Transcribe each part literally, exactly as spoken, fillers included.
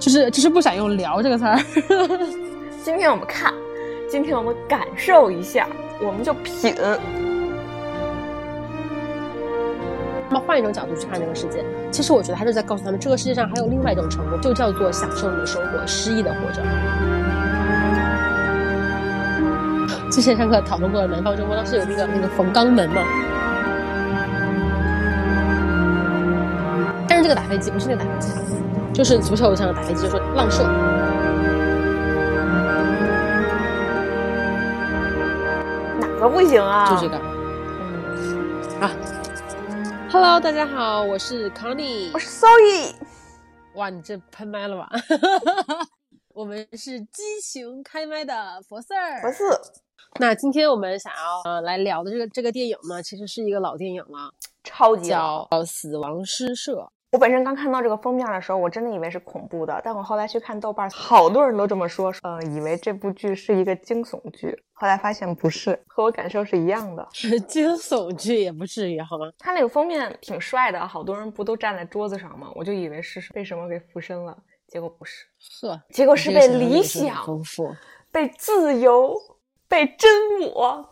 就是就是不想用聊这个词儿。今天我们看，今天我们感受一下，我们就品。那么换一种角度去看这个世界，其实我觉得他就在告诉他们，这个世界上还有另外一种成功，就叫做享受你的生活，诗意的活着。之前上课讨论过南方周末，当时有那个那个冯肛门嘛，但是这个打飞机不是那个打飞机，就是足球上的打飞机，就是浪射。哪个不行啊？就这个。嗯啊。Hello， 大家好，我是 Conny， 我是 Soy。哇，你这喷麦了吧？我们是激情开麦的佛 Sir， 佛 Sir。那今天我们想要、呃、来聊的这个这个电影呢，其实是一个老电影了，超级老，叫《死亡诗社》。我本身刚看到这个封面的时候，我真的以为是恐怖的，但我后来去看豆瓣，好多人都这么说，呃，以为这部剧是一个惊悚剧。后来发现不是，和我感受是一样的。惊悚剧也不至于好吗？他那个封面挺帅的，好多人不都站在桌子上吗？我就以为是被什么给附身了，结果不是，呵，结果是被理想、被自由、被真我。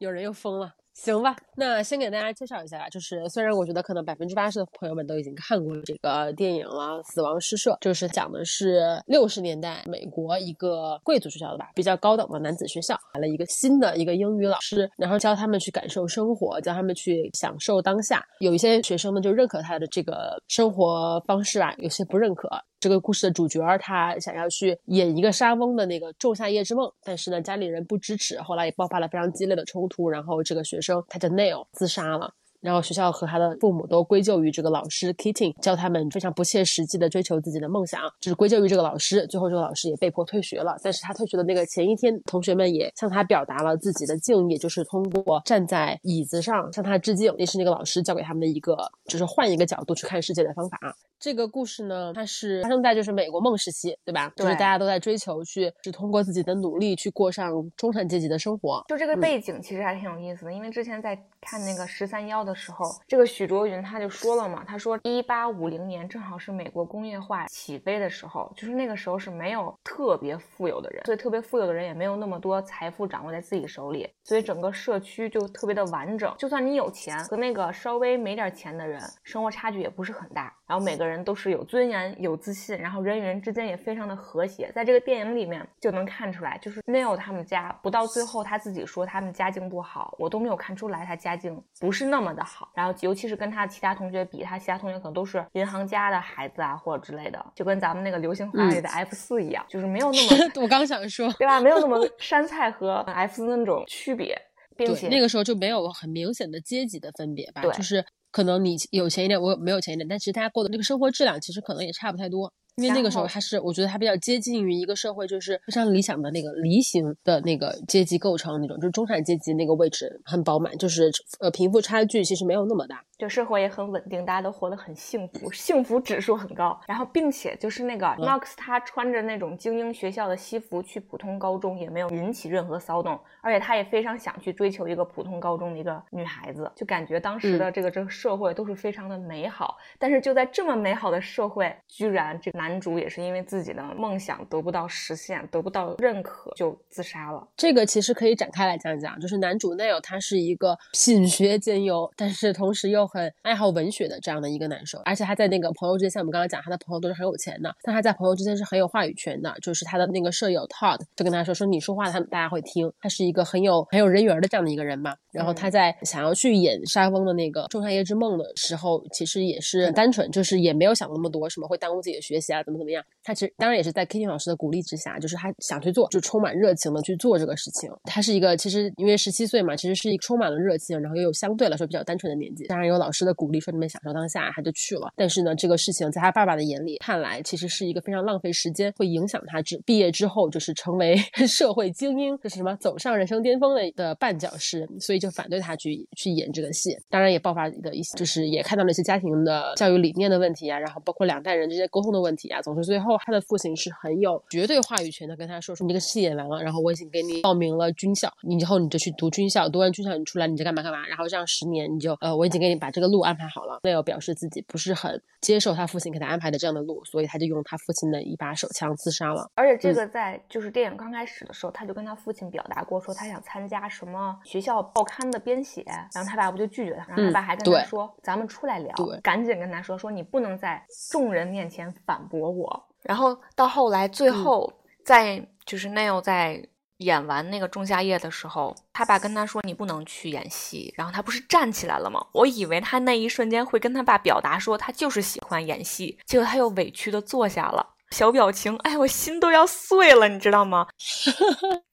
有人又疯了。行吧，那先给大家介绍一下，就是虽然我觉得可能 百分之八十 的朋友们都已经看过这个电影了，死亡诗社就是讲的是六十年代美国一个贵族学校的吧，比较高等的男子学校，来了一个新的一个英语老师，然后教他们去感受生活，教他们去享受当下。有一些学生呢就认可他的这个生活方式啊，有些不认可。这个故事的主角他想要去演一个沙翁的那个《仲夏夜之梦》，但是呢家里人不支持，后来也爆发了非常激烈的冲突，然后这个学生他叫 Neil 自杀了，然后学校和他的父母都归咎于这个老师 Keating 教他们非常不切实际的追求自己的梦想，就是归咎于这个老师，最后这个老师也被迫退学了。但是他退学的那个前一天，同学们也向他表达了自己的敬意，就是通过站在椅子上向他致敬，也是那个老师教给他们的一个就是换一个角度去看世界的方法。这个故事呢，它是发生在就是美国梦时期，对吧？对，就是大家都在追求去是通过自己的努力去过上中产阶级的生活。就这个背景其实还挺有意思的、嗯、因为之前在看那个十三幺的时候，这个许卓云他就说了嘛，他说一八五零年正好是美国工业化起飞的时候，就是那个时候是没有特别富有的人，所以特别富有的人也没有那么多财富掌握在自己手里，所以整个社区就特别的完整，就算你有钱和那个稍微没点钱的人生活差距也不是很大，然后每个人都是有尊严有自信，然后人与人之间也非常的和谐。在这个电影里面就能看出来，就是 Neil 他们家不到最后他自己说他们家境不好，我都没有看出来他家境不是那么的好，然后尤其是跟他其他同学比，他其他同学可能都是银行家的孩子啊或者之类的，就跟咱们那个流星花里的 F 四 一样、嗯、就是没有那么我刚想说对吧，没有那么山菜和 F 四 那种区别，并且那个时候就没有很明显的阶级的分别吧，就是可能你有钱一点我没有钱一点，但其实大家过的那个生活质量其实可能也差不太多，因为那个时候还是我觉得还比较接近于一个社会就是非常理想的那个梨形的那个阶级构成，那种就是中产阶级那个位置很饱满，就是呃贫富差距其实没有那么大，就生活也很稳定，大家都活得很幸福，幸福指数很高。然后并且就是那个 Knox 他穿着那种精英学校的西服去普通高中也没有引起任何骚动，而且他也非常想去追求一个普通高中的一个女孩子，就感觉当时的这个这个社会都是非常的美好、嗯、但是就在这么美好的社会，居然这个男男主也是因为自己的梦想得不到实现，得不到认可，就自杀了。这个其实可以展开来讲讲，就是男主内友他是一个品学兼优，但是同时又很爱好文学的这样的一个男生，而且他在那个朋友之间，像我们刚刚讲他的朋友都是很有钱的，但他在朋友之间是很有话语权的，就是他的那个舍友 Todd 就跟他说说你说话他们大家会听，他是一个很有很有人缘的这样的一个人嘛。然后他在想要去演沙翁的那个《仲夏夜之梦》的时候，其实也是很单纯，就是也没有想那么多什么会耽误自己的学习啊怎么怎么样，他其实当然也是在 Keating 老师的鼓励之下，就是他想去做，就充满热情的去做这个事情。他是一个其实因为十七岁嘛，其实是一个充满了热情，然后又有相对来说比较单纯的年纪，当然有老师的鼓励说你们享受当下，他就去了。但是呢这个事情在他爸爸的眼里看来其实是一个非常浪费时间，会影响他毕业之后就是成为社会精英，就是什么走上人生巅峰的的绊脚石，所以就反对他去去演这个戏。当然也爆发的一些就是也看到了一些家庭的教育理念的问题啊，然后包括两代人这些沟通的问题啊，总之最后后，他的父亲是很有绝对话语权的，跟他说说你这个戏演完了，然后我已经给你报名了军校，你以后你就去读军校，读完军校你出来你就干嘛干嘛，然后这样十年你就呃我已经给你把这个路安排好了。Neil表示自己不是很接受他父亲给他安排的这样的路，所以他就用他父亲的一把手枪自杀了。而且这个在就是电影刚开始的时候，他就跟他父亲表达过说他想参加什么学校报刊的编写，然后他爸不就拒绝他，然后他爸还跟他说、嗯、咱们出来聊，赶紧跟他说说你不能在众人面前反驳我。然后到后来最后、嗯、在就是 Neil 在演完那个仲夏夜的时候，他爸跟他说你不能去演戏，然后他不是站起来了吗？我以为他那一瞬间会跟他爸表达说他就是喜欢演戏，结果他又委屈的坐下了，小表情，哎，我心都要碎了，你知道吗？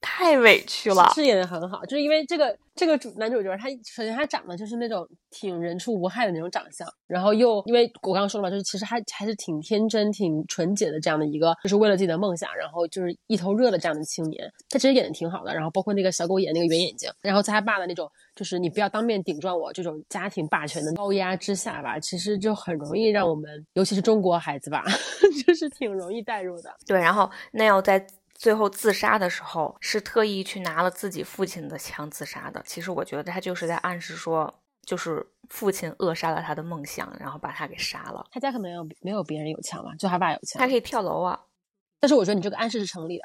太委屈了。是演的很好，就是因为这个这个主男主角，他首先他长得就是那种挺人畜无害的那种长相，然后又因为我刚刚说了嘛，就是其实他还是挺天真、挺纯洁的这样的一个，就是为了自己的梦想，然后就是一头热的这样的青年。他其实演的挺好的，然后包括那个小狗眼那个圆眼睛，然后在他爸的那种就是你不要当面顶撞我这种家庭霸权的高压之下吧，其实就很容易让我们，尤其是中国孩子吧，就是挺容易带入的。对，然后 Neil 在最后自杀的时候是特意去拿了自己父亲的枪自杀的，其实我觉得他就是在暗示说就是父亲扼杀了他的梦想，然后把他给杀了。他家可能没有没有别人有枪吧，就他爸有枪，他可以跳楼啊。但是我觉得你这个暗示是成立的。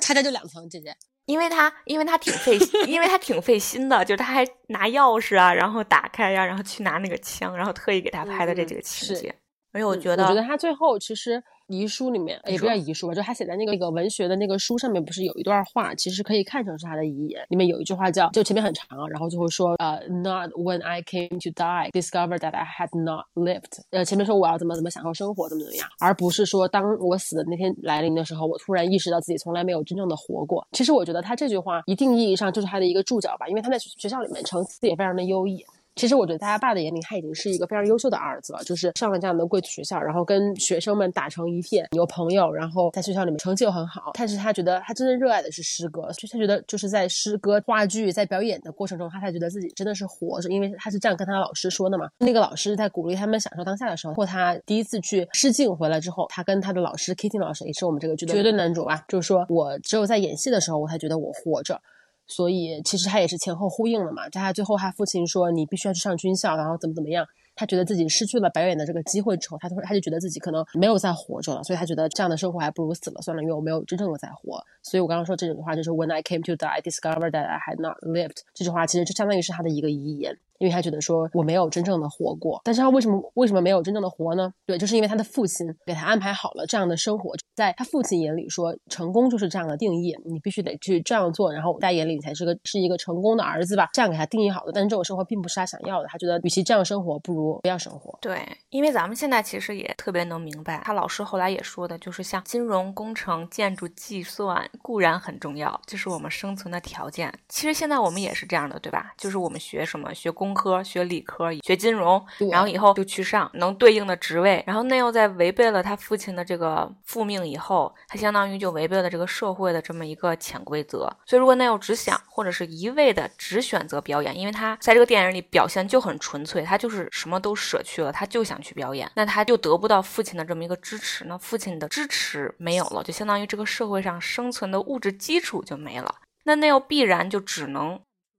他家就两层，姐姐因为他因为他挺费因为他挺费心的，就是他还拿钥匙啊，然后打开啊，然后去拿那个枪，然后特意给他拍的这几个情节、嗯、而且我觉得、嗯、我觉得他最后其实遗书里面也不叫遗书吧，就他写在那个那个文学的那个书上面，不是有一段话，其实可以看成是他的遗言。里面有一句话叫，就前面很长，然后就会说呃、uh, not when I came to die, discovered that I had not lived。 呃，前面说我要怎么怎么享受生活，怎么怎么样，而不是说当我死的那天来临的时候，我突然意识到自己从来没有真正的活过。其实我觉得他这句话一定意义上就是他的一个注脚吧，因为他在学校里面成绩也非常的优异。其实我觉得在他爸的眼里，他已经是一个非常优秀的儿子了，就是上了这样的贵族学校，然后跟学生们打成一片，有朋友，然后在学校里面成绩又很好。但是他觉得他真的热爱的是诗歌，就他觉得就是在诗歌、话剧、在表演的过程中，他才觉得自己真的是活着，因为他是这样跟他老师说的嘛。那个老师在鼓励他们享受当下的时候，或他第一次去试镜回来之后，他跟他的老师 Keating 老师，也是我们这个剧的绝对男主吧，就是说我只有在演戏的时候，我才觉得我活着。所以其实他也是前后呼应了嘛，在他最后他父亲说你必须要去上军校，然后怎么怎么样，他觉得自己失去了表演的这个机会之后，他他就觉得自己可能没有再活着了，所以他觉得这样的生活还不如死了算了，因为我没有真正的在活。所以我刚刚说这句话就是 When I came to die, discovered that I had not lived， 这句话其实就相当于是他的一个遗言，因为他觉得说我没有真正的活过。但是他为什么为什么没有真正的活呢？对，就是因为他的父亲给他安排好了这样的生活，在他父亲眼里说成功就是这样的定义，你必须得去这样做，然后在眼里才是个是一个成功的儿子吧，这样给他定义好的。但是这种生活并不是他想要的，他觉得与其这样生活不如不要生活。对，因为咱们现在其实也特别能明白他老师后来也说的，就是像金融、工程、建筑、计算固然很重要，这是我们生存的条件，其实现在我们也是这样的，对吧？就是我们学什么，学工科、学理科、学金融，然后以后就去上能对应的职位。然后那又在违背了他父亲的这个父命以后，他相当于就违背了这个社会的这么一个潜规则。所以如果那又只想或者是一味的只选择表演，因为他在这个电影里表现就很纯粹，他就是什么什么都舍去了，他就想去表演，那他就得不到父亲的这么一个支持，那父亲的支持没有了，就相当于这个社会上生存的物质基础就没了，那那又必然就只能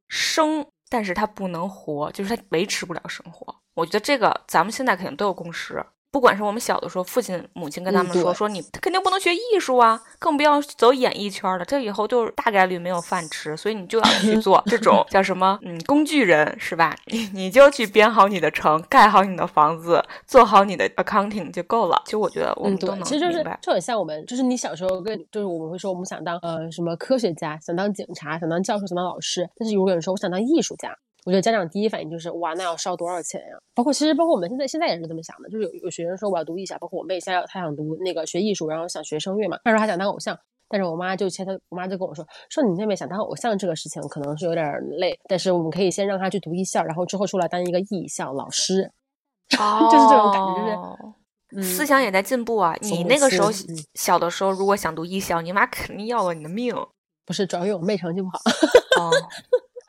生，但是他不能活，就是他维持不了生活。我觉得这个咱们现在肯定都有共识，不管是我们小的时候父亲母亲跟他们说、嗯、说你肯定不能学艺术啊，更不要走演艺圈了，这以后就是大概率没有饭吃，所以你就要去做这种叫什么嗯工具人，是吧？你你就去编好你的城，盖好你的房子，做好你的 accounting 就够了。其实我觉得我们都能明白、嗯、其实就是就很像我们就是你小时候跟就是我们会说我们想当呃什么科学家，想当警察，想当教授，想当老师，但是如果有人说我想当艺术家，我觉得家长第一反应就是哇，那要烧多少钱呀、啊？包括其实包括我们现在现在也是这么想的，就是有有学生说我要读艺校，包括我妹现在她想读那个学艺术，然后想学声乐嘛，她说她想当偶像，但是我妈就前头我妈就跟我说说你妹妹想当偶像这个事情可能是有点累，但是我们可以先让她去读艺校，然后之后出来当一个艺校老师，哦、就是这种感觉，就是。思想也在进步啊！嗯、你那个时候、嗯、小的时候如果想读艺校，你妈肯定要了你的命。不是，主要因为我妹成绩不好。哦，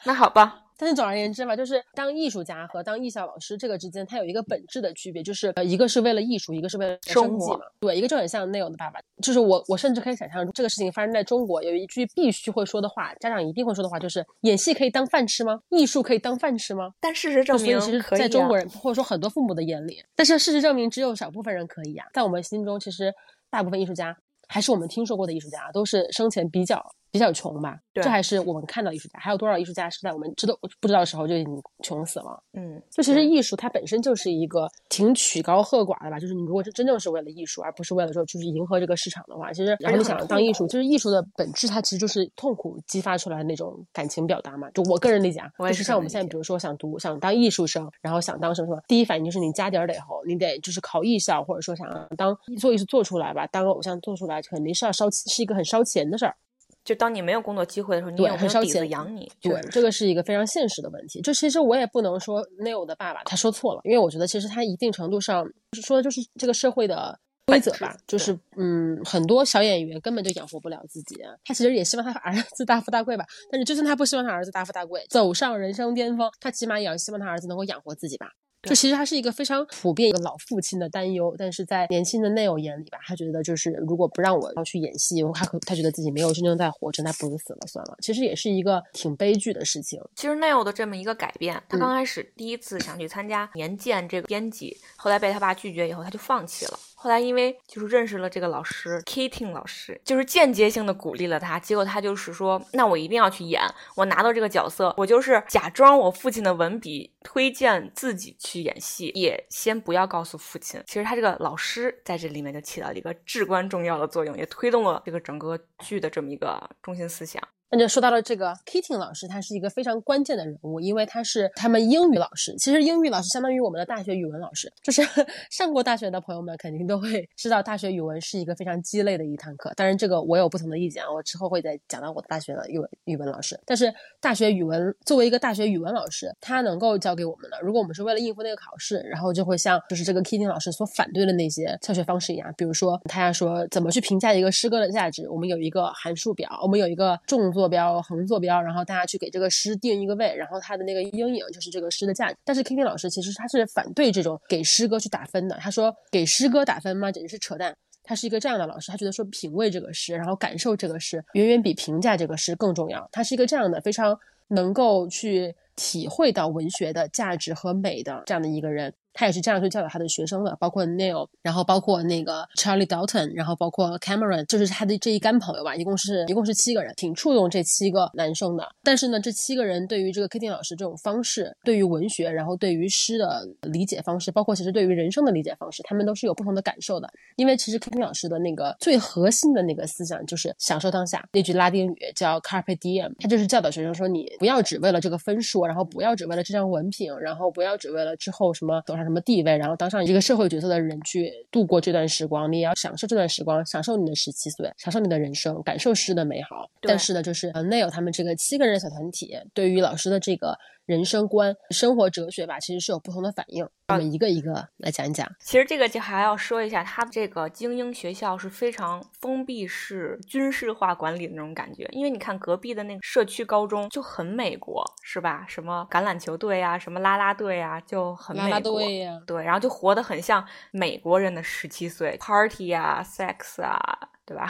那好吧。但是总而言之吧，就是当艺术家和当艺校老师这个之间，它有一个本质的区别，就是一个是为了艺术，一个是为了生计嘛。对，一个就很像 Neil 的爸爸，就是我，我甚至可以想象这个事情发生在中国，有一句必须会说的话，家长一定会说的话，就是演戏可以当饭吃吗？艺术可以当饭吃吗？但事实证明，其实在中国人、啊、或者说很多父母的眼里，但是事实证明只有少部分人可以啊。在我们心中，其实大部分艺术家还是我们听说过的艺术家，都是生前比较。比较穷吧，这还是我们看到艺术家，还有多少艺术家是在我们知道不知道的时候就已经穷死了。嗯，就其实艺术它本身就是一个挺曲高和寡的吧，就是你如果真正是为了艺术，而不是为了说就是迎合这个市场的话，其实然后你想当艺术，就是艺术的本质，它其实就是痛苦激发出来的那种感情表达嘛。就我个人理解，就是像我们现在比如说想读想当艺术生，然后想当什么什么，第一反应就是你加点得后，你得就是考艺校，或者说想当做艺术做出来吧，当偶像做出来，肯定是要烧是一个很烧钱的事儿。就当你没有工作机会的时候，你有没有底子养你？对，这个是一个非常现实的问题。就其实我也不能说 Neil 的爸爸他说错了，因为我觉得其实他一定程度上说的就是这个社会的规则吧，就是嗯，很多小演员根本就养活不了自己，他其实也希望他儿子大富大贵吧，但是就算他不希望他儿子大富大贵，走上人生巅峰，他起码也要希望他儿子能够养活自己吧。就其实他是一个非常普遍一个老父亲的担忧，但是在年轻的Neil眼里吧，他觉得就是如果不让我要去演戏，他他觉得自己没有真正在活着，他不如死了算了。其实也是一个挺悲剧的事情。其实Neil的这么一个改变，他刚开始第一次想去参加年鉴这个编辑，后来被他爸拒绝以后，他就放弃了。后来因为就是认识了这个老师 Keating 老师，就是间接性的鼓励了他，结果他就是说那我一定要去演，我拿到这个角色我就是假装我父亲的文笔推荐自己去演戏，也先不要告诉父亲。其实他这个老师在这里面就起到了一个至关重要的作用，也推动了这个整个剧的这么一个中心思想。那就说到了这个 Keating 老师，他是一个非常关键的人物，因为他是他们英语老师。其实英语老师相当于我们的大学语文老师，就是上过大学的朋友们肯定都会知道，大学语文是一个非常鸡肋的一堂课。当然这个我有不同的意见，我之后会再讲到我的大学的语文语文老师。但是大学语文作为一个大学语文老师，他能够教给我们的，如果我们是为了应付那个考试，然后就会像就是这个 Keating 老师所反对的那些教学方式一样，比如说他要说怎么去评价一个诗歌的价值，我们有一个函数表，我们有一个重坐标横坐标，然后大家去给这个诗定一个位，然后它的那个阴影就是这个诗的价值。但是 Keating 老师其实他是反对这种给诗歌去打分的，他说给诗歌打分吗？简直是扯淡。他是一个这样的老师，他觉得说品味这个诗，然后感受这个诗，远远比评价这个诗更重要。他是一个这样的非常能够去体会到文学的价值和美的这样的一个人，他也是这样去教导他的学生的，包括 Neil， 然后包括那个 Charlie Dalton， 然后包括 Cameron， 就是他的这一干朋友吧，一共是一共是七个人，挺触动这七个男生的。但是呢，这七个人对于这个 Keating 老师这种方式，对于文学，然后对于诗的理解方式，包括其实对于人生的理解方式，他们都是有不同的感受的。因为其实 Keating 老师的那个最核心的那个思想就是享受当下，那句拉丁语叫 Carpe Diem， 他就是教导学生说你不要只为了这个分数，然后不要只为了这张文凭，然后不要只为了之后什么走上什么地位，然后当上这个社会角色的人去度过这段时光，你也要享受这段时光，享受你的十七岁，享受你的人生，感受诗的美好。但是呢，就是内有他们这个七个人小团体对于老师的这个人生观、生活哲学吧，其实是有不同的反应。我们一个一个来讲一讲。其实这个就还要说一下，他这个精英学校是非常封闭式、军事化管理的那种感觉。因为你看隔壁的那个社区高中就很美国，是吧？什么橄榄球队啊，什么啦啦队啊，就很美国。啦啦队呀、啊，对，然后就活得很像美国人的十七岁 ，party 啊 ，sex 啊。对吧？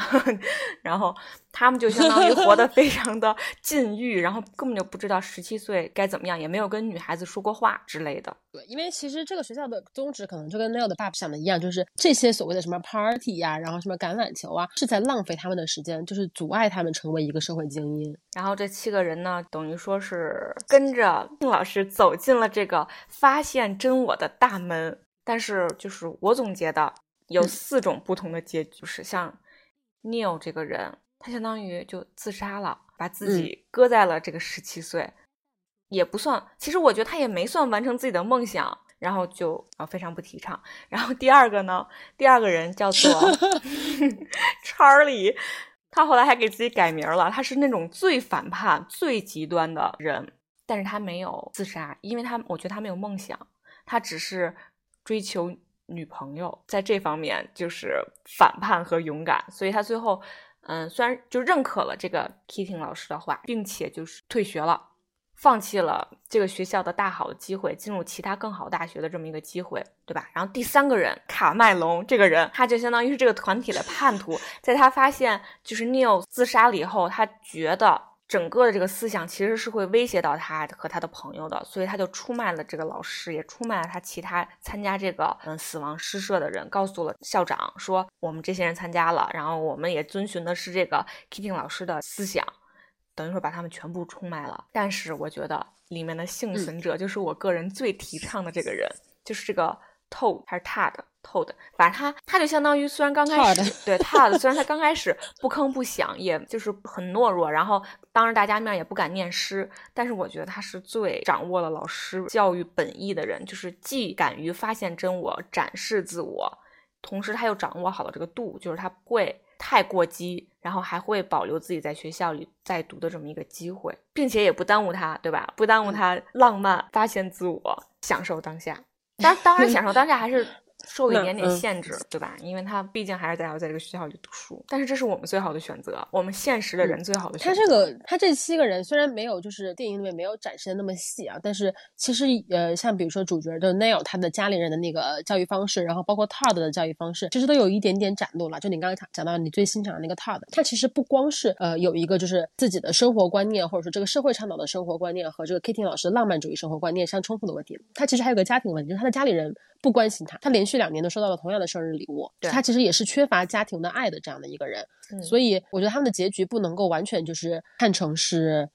然后他们就相当于活得非常的禁欲，然后根本就不知道十七岁该怎么样，也没有跟女孩子说过话之类的。对，因为其实这个学校的宗旨可能就跟 Neil 的爸爸想的一样，就是这些所谓的什么 party 啊，然后什么橄榄球啊，是在浪费他们的时间，就是阻碍他们成为一个社会精英。然后这七个人呢，等于说是跟着Keating老师走进了这个发现真我的大门。但是就是我总结的有四种不同的结局，就是像Neil 这个人，他相当于就自杀了，把自己搁在了这个十七岁、嗯、也不算，其实我觉得他也没算完成自己的梦想，然后就、哦、非常不提倡。然后第二个呢，第二个人叫做 Charlie， 他后来还给自己改名了，他是那种最反叛最极端的人，但是他没有自杀，因为他我觉得他没有梦想，他只是追求女朋友，在这方面就是反叛和勇敢，所以他最后嗯，虽然就认可了这个Keating老师的话，并且就是退学了，放弃了这个学校的大好的机会，进入其他更好大学的这么一个机会，对吧？然后第三个人卡麦隆这个人，他就相当于是这个团体的叛徒，在他发现就是 Neil 自杀了以后，他觉得整个的这个思想其实是会威胁到他和他的朋友的，所以他就出卖了这个老师，也出卖了他其他参加这个嗯死亡诗社的人，告诉了校长说我们这些人参加了，然后我们也遵循的是这个 Keating 老师的思想，等于说把他们全部出卖了。但是我觉得里面的幸存者就是我个人最提倡的这个人，嗯、就是这个 Todd 还是 Todd Todd， 反正他他就相当于虽然刚开始对 Todd 虽然他刚开始不吭不响，也就是很懦弱，然后当着大家面也不敢念诗，但是我觉得他是最掌握了老师教育本意的人，就是既敢于发现真我，展示自我，同时他又掌握好了这个度，就是他不会太过激，然后还会保留自己在学校里再读的这么一个机会，并且也不耽误他，对吧？不耽误他浪漫发现自我，享受当下。但当然享受当下还是受了一点点限制，对吧？因为他毕竟还是在要在这个学校里读书，但是这是我们最好的选择，我们现实的人最好的选择。嗯、他这个他这七个人虽然没有就是电影里面没有展示的那么细啊，但是其实呃像比如说主角的 Neil 他的家里人的那个教育方式，然后包括 Todd 的教育方式，其实都有一点点展露了。就你刚才讲到你最欣赏的那个 Todd， 他其实不光是呃有一个就是自己的生活观念，或者说这个社会倡导的生活观念和这个 Keating 老师浪漫主义生活观念相冲突的问题，他其实还有个家庭问题，就是他的家里人不关心他，他连续这两年都收到了同样的生日礼物，他其实也是缺乏家庭的爱的这样的一个人，嗯、所以我觉得他们的结局不能够完全就是看成是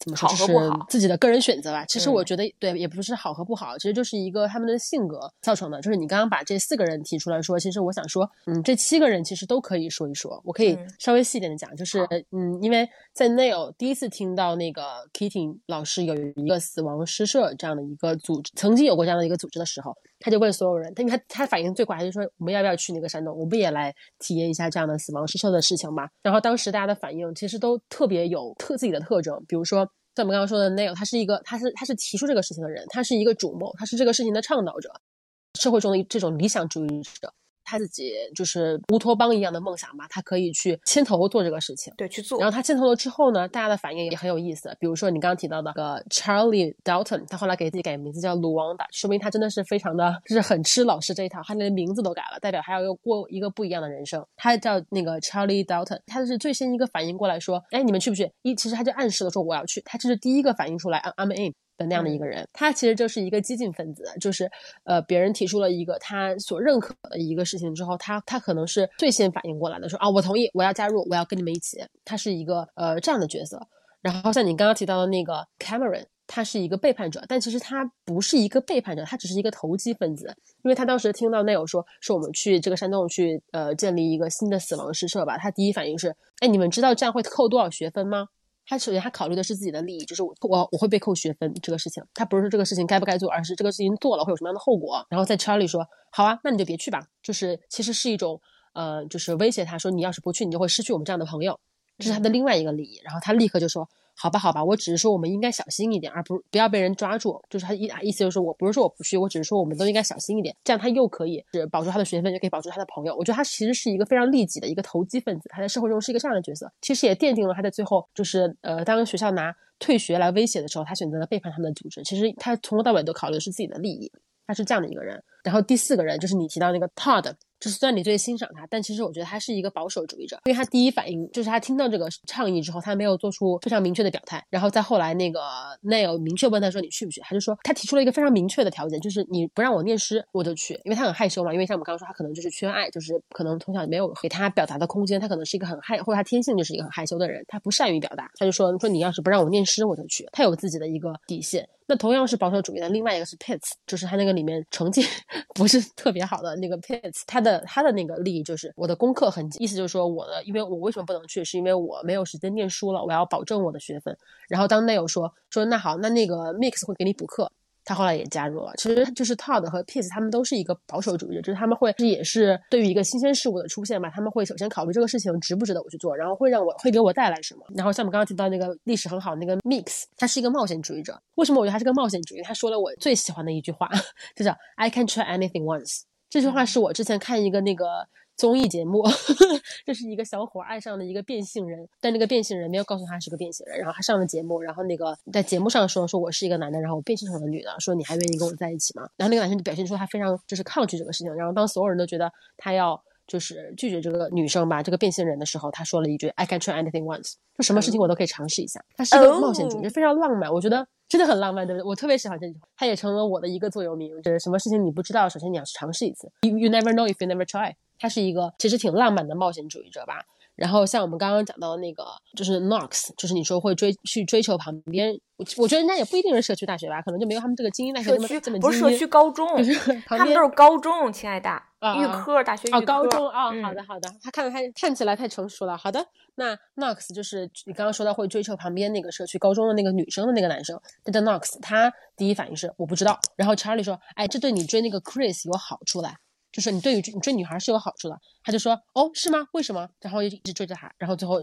怎么说好和不好，就是自己的个人选择吧。其实我觉得、嗯、对，也不是好和不好，其实就是一个他们的性格造成的。就是你刚刚把这四个人提出来说，其实我想说，嗯，这七个人其实都可以说一说，我可以稍微细一点的讲，嗯、就是嗯，因为在 Neil 第一次听到那个 Keating 老师有一个死亡诗社这样的一个组织，曾经有过这样的一个组织的时候，他就问所有人，因为他他反应最快，还是说我们要不要去那个山洞，我们也来体验一下这样的死亡诗社的事情吧。然后当时大家的反应其实都特别有特自己的特征，比如说像我们刚刚说的 Neil， 他是一个他是他是提出这个事情的人，他是一个主谋，他是这个事情的倡导者，社会中的这种理想主义者，他自己就是乌托邦一样的梦想吧，他可以去牵头做这个事情，对，去做。然后他牵头了之后呢，大家的反应也很有意思，比如说你刚刚提到的呃 Charlie Dalton， 他后来给自己改名字叫 Luanda， 说明他真的是非常的就是很吃老师这一套，他连名字都改了，代表还要过一个不一样的人生。他叫那个 Charlie Dalton， 他是最先一个反应过来说，哎，你们去不去？一其实他就暗示了说我要去，他这是第一个反应出来 I'm in的那样的一个人，嗯、他其实就是一个激进分子，就是呃，别人提出了一个他所认可的一个事情之后，他他可能是最先反应过来的，说啊，我同意，我要加入，我要跟你们一起。他是一个呃这样的角色。然后像你刚刚提到的那个 Cameron， 他是一个背叛者，但其实他不是一个背叛者，他只是一个投机分子，因为他当时听到Neil说说我们去这个山洞去呃建立一个新的死亡诗社吧，他第一反应是，哎，你们知道这样会扣多少学分吗？他首先他考虑的是自己的利益，就是我我我会被扣学分这个事情，他不是这个事情该不该做，而是这个事情做了会有什么样的后果。然后在 Charlie 说好啊，那你就别去吧，就是其实是一种呃，就是威胁他说你要是不去你就会失去我们这样的朋友，这是他的另外一个利益。然后他立刻就说好吧好吧，我只是说我们应该小心一点，而不不要被人抓住，就是他意思就是我不是说我不去，我只是说我们都应该小心一点，这样他又可以是保住他的学分，也可以保住他的朋友。我觉得他其实是一个非常利己的一个投机分子，他在社会中是一个这样的角色，其实也奠定了他在最后就是呃，当学校拿退学来威胁的时候，他选择了背叛他们的组织，其实他从头到尾都考虑的是自己的利益，他是这样的一个人。然后第四个人就是你提到那个 Todd，就是虽然你最欣赏他，但其实我觉得他是一个保守主义者，因为他第一反应就是他听到这个倡议之后，他没有做出非常明确的表态。然后再后来那个 Neil 明确问他说你去不去，他就说他提出了一个非常明确的条件，就是你不让我念诗我就去，因为他很害羞嘛，因为像我们刚刚说他可能就是缺爱，就是可能从小没有给他表达的空间，他可能是一个很害或者他天性就是一个很害羞的人，他不善于表达，他就说说你要是不让我念诗我就去，他有自己的一个底线。那同样是保守主义的另外一个是 Pitts， 就是他那个里面成绩不是特别好的那个 Pitts， 他的他的那个利益就是我的功课很紧，意思就是说我的，因为我为什么不能去，是因为我没有时间念书了，我要保证我的学分。然后当 Neil 说说那好，那那个 Mix 会给你补课，他后来也加入了。其实就是 Todd 和 Pitts 他们都是一个保守主义者，就是他们会也是对于一个新鲜事物的出现吧，他们会首先考虑这个事情值不值得我去做，然后会让我会给我带来什么。然后像我们刚刚提到那个历史很好那个 Mix， 他是一个冒险主义者。为什么我觉得他是个冒险主义？他说了我最喜欢的一句话，就是 I can try anything once， 这句话是我之前看一个那个综艺节目这是一个小伙爱上了一个变性人，但那个变性人没有告诉他是个变性人，然后他上了节目，然后那个在节目上说说我是一个男的，然后我变性成了女的，说你还愿意跟我在一起吗？然后那个男生就表现出他非常就是抗拒这个事情，然后当所有人都觉得他要就是拒绝这个女生吧，这个变性人的时候，他说了一句 I can try anything once， 就什么事情我都可以尝试一下。他是一个冒险主义，非常浪漫，我觉得真的很浪漫，对不对？我特别喜欢这句话，他也成了我的一个座右铭，就是什么事情你不知道，首先你要去尝试一次。You, you never know if you never try。他是一个其实挺浪漫的冒险主义者吧。然后像我们刚刚讲到那个就是 Knox， 就是你说会追去追求旁边，我觉得人家也不一定是社区大学吧，可能就没有他们这个精英大学那么这么精英，不是社区高中，他们都是高中，亲爱的，预科大学预科、哦、高中啊、哦嗯，好的好的，他看他看起来太成熟了。好的，那 Knox 就是你刚刚说到会追求旁边那个社区高中的那个女生的那个男生，但是 Knox 他第一反应是我不知道，然后 Charlie 说，哎，这对你追那个 Chris 有好处啦。就是你对于你追女孩是有好处的，他就说哦是吗？为什么？然后一直追着他，然后最后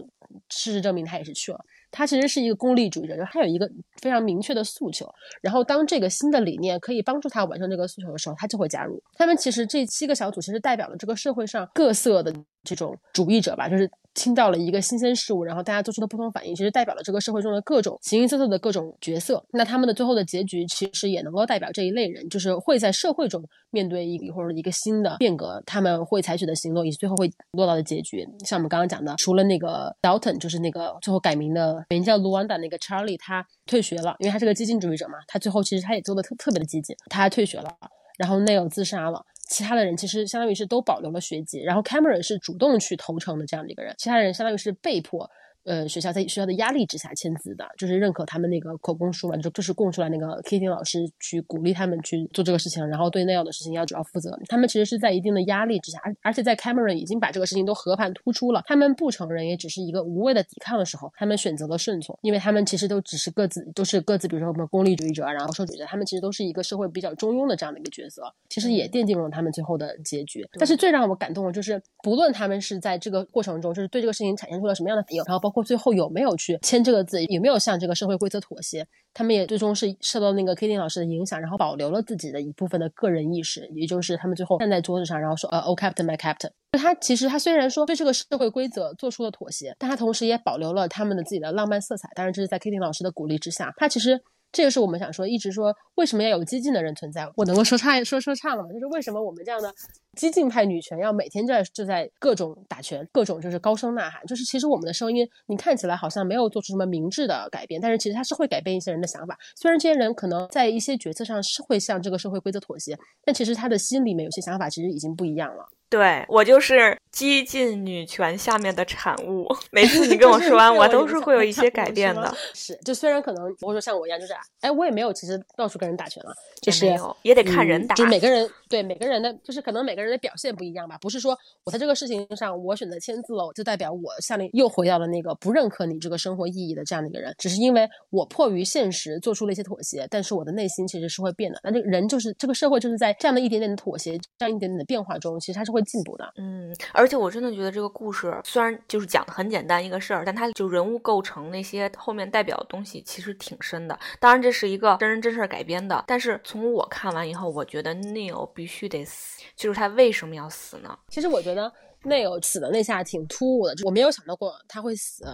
事实证明他也是去了。他其实是一个功利主义者，他有一个非常明确的诉求，然后当这个新的理念可以帮助他完成这个诉求的时候，他就会加入。他们其实这七个小组其实代表了这个社会上各色的这种主义者吧，就是听到了一个新鲜事物，然后大家做出的不同反应，其实代表了这个社会中的各种形形色色的各种角色。那他们的最后的结局其实也能够代表这一类人，就是会在社会中面对一个或者一个新的变革，他们会采取的行动以及最后会落到的结局。像我们刚刚讲的，除了那个 Dalton， 就是那个最后改名的名叫 Luanda 那个 Charlie， 他退学了，因为他是个激进主义者嘛，他最后其实他也做的特特别的激进，他退学了，然后 Neil 自杀了。其他的人其实相当于是都保留了学籍，然后 Cameron 是主动去投诚的这样的一个人，其他人相当于是被迫呃，学校在学校的压力之下签字的，就是认可他们那个口供书嘛，就就是供出来那个 Keating 老师去鼓励他们去做这个事情，然后对那样的事情要主要负责。他们其实是在一定的压力之下，而且在 Cameron 已经把这个事情都和盘突出了，他们不承认也只是一个无谓的抵抗的时候，他们选择了顺从，因为他们其实都只是各自都是各自，比如说我们功利主义者，然后保守主义者，他们其实都是一个社会比较中庸的这样的一个角色，其实也奠定了他们最后的结局。但是最让我感动的就是，不论他们是在这个过程中，就是对这个事情产生出了什么样的反应，然后包括包括最后有没有去签这个字，有没有向这个社会规则妥协，他们也最终是受到那个 Keating 老师的影响，然后保留了自己的一部分的个人意识，也就是他们最后站在桌子上，然后说呃 Oh Captain My Captain。 他其实他虽然说对这个社会规则做出了妥协，但他同时也保留了他们的自己的浪漫色彩，当然这是在 Keating 老师的鼓励之下。他其实这个是我们想说，一直说为什么要有激进的人存在，我能够说差说说差了吗？就是为什么我们这样的激进派女权要每天就在就在各种打拳，各种就是高声呐喊，就是其实我们的声音，你看起来好像没有做出什么明智的改变，但是其实它是会改变一些人的想法。虽然这些人可能在一些决策上是会向这个社会规则妥协，但其实他的心里面有些想法其实已经不一样了。对，我就是激进女权下面的产物，每次你跟我说完我都是会有一些改变的。是，就虽然可能我说像我一样就是哎，我也没有其实到处跟人打拳了，就是也没有，也得看人打、嗯、就是每个人对每个人的就是可能每个人的表现不一样吧，不是说我在这个事情上我选择签字了就代表我向你又回到了那个不认可你这个生活意义的这样的一个人，只是因为我迫于现实做出了一些妥协，但是我的内心其实是会变的。那这个人就是这个社会就是在这样的一点点的妥协，这样一点点的变化中其实它是会进步的。嗯，而且我真的觉得这个故事虽然就是讲的很简单一个事儿，但它就人物构成那些后面代表的东西其实挺深的。当然这是一个真人真事改编的，但是从我看完以后，我觉得 Neil 必须得死，就是他为什么要死呢？其实我觉得 Neil 死的那下挺突兀的，我没有想到过他会死，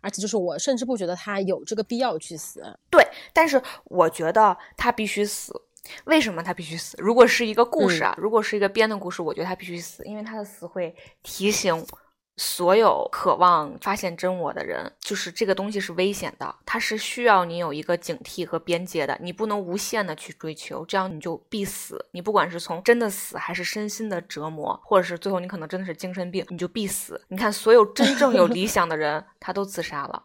而且就是我甚至不觉得他有这个必要去死。对，但是我觉得他必须死。为什么他必须死？如果是一个故事啊、嗯、如果是一个编的故事，我觉得他必须死，因为他的死会提醒所有渴望发现真我的人，就是这个东西是危险的，它是需要你有一个警惕和边界的，你不能无限的去追求，这样你就必死。你不管是从真的死还是身心的折磨，或者是最后你可能真的是精神病，你就必死。你看所有真正有理想的人他都自杀了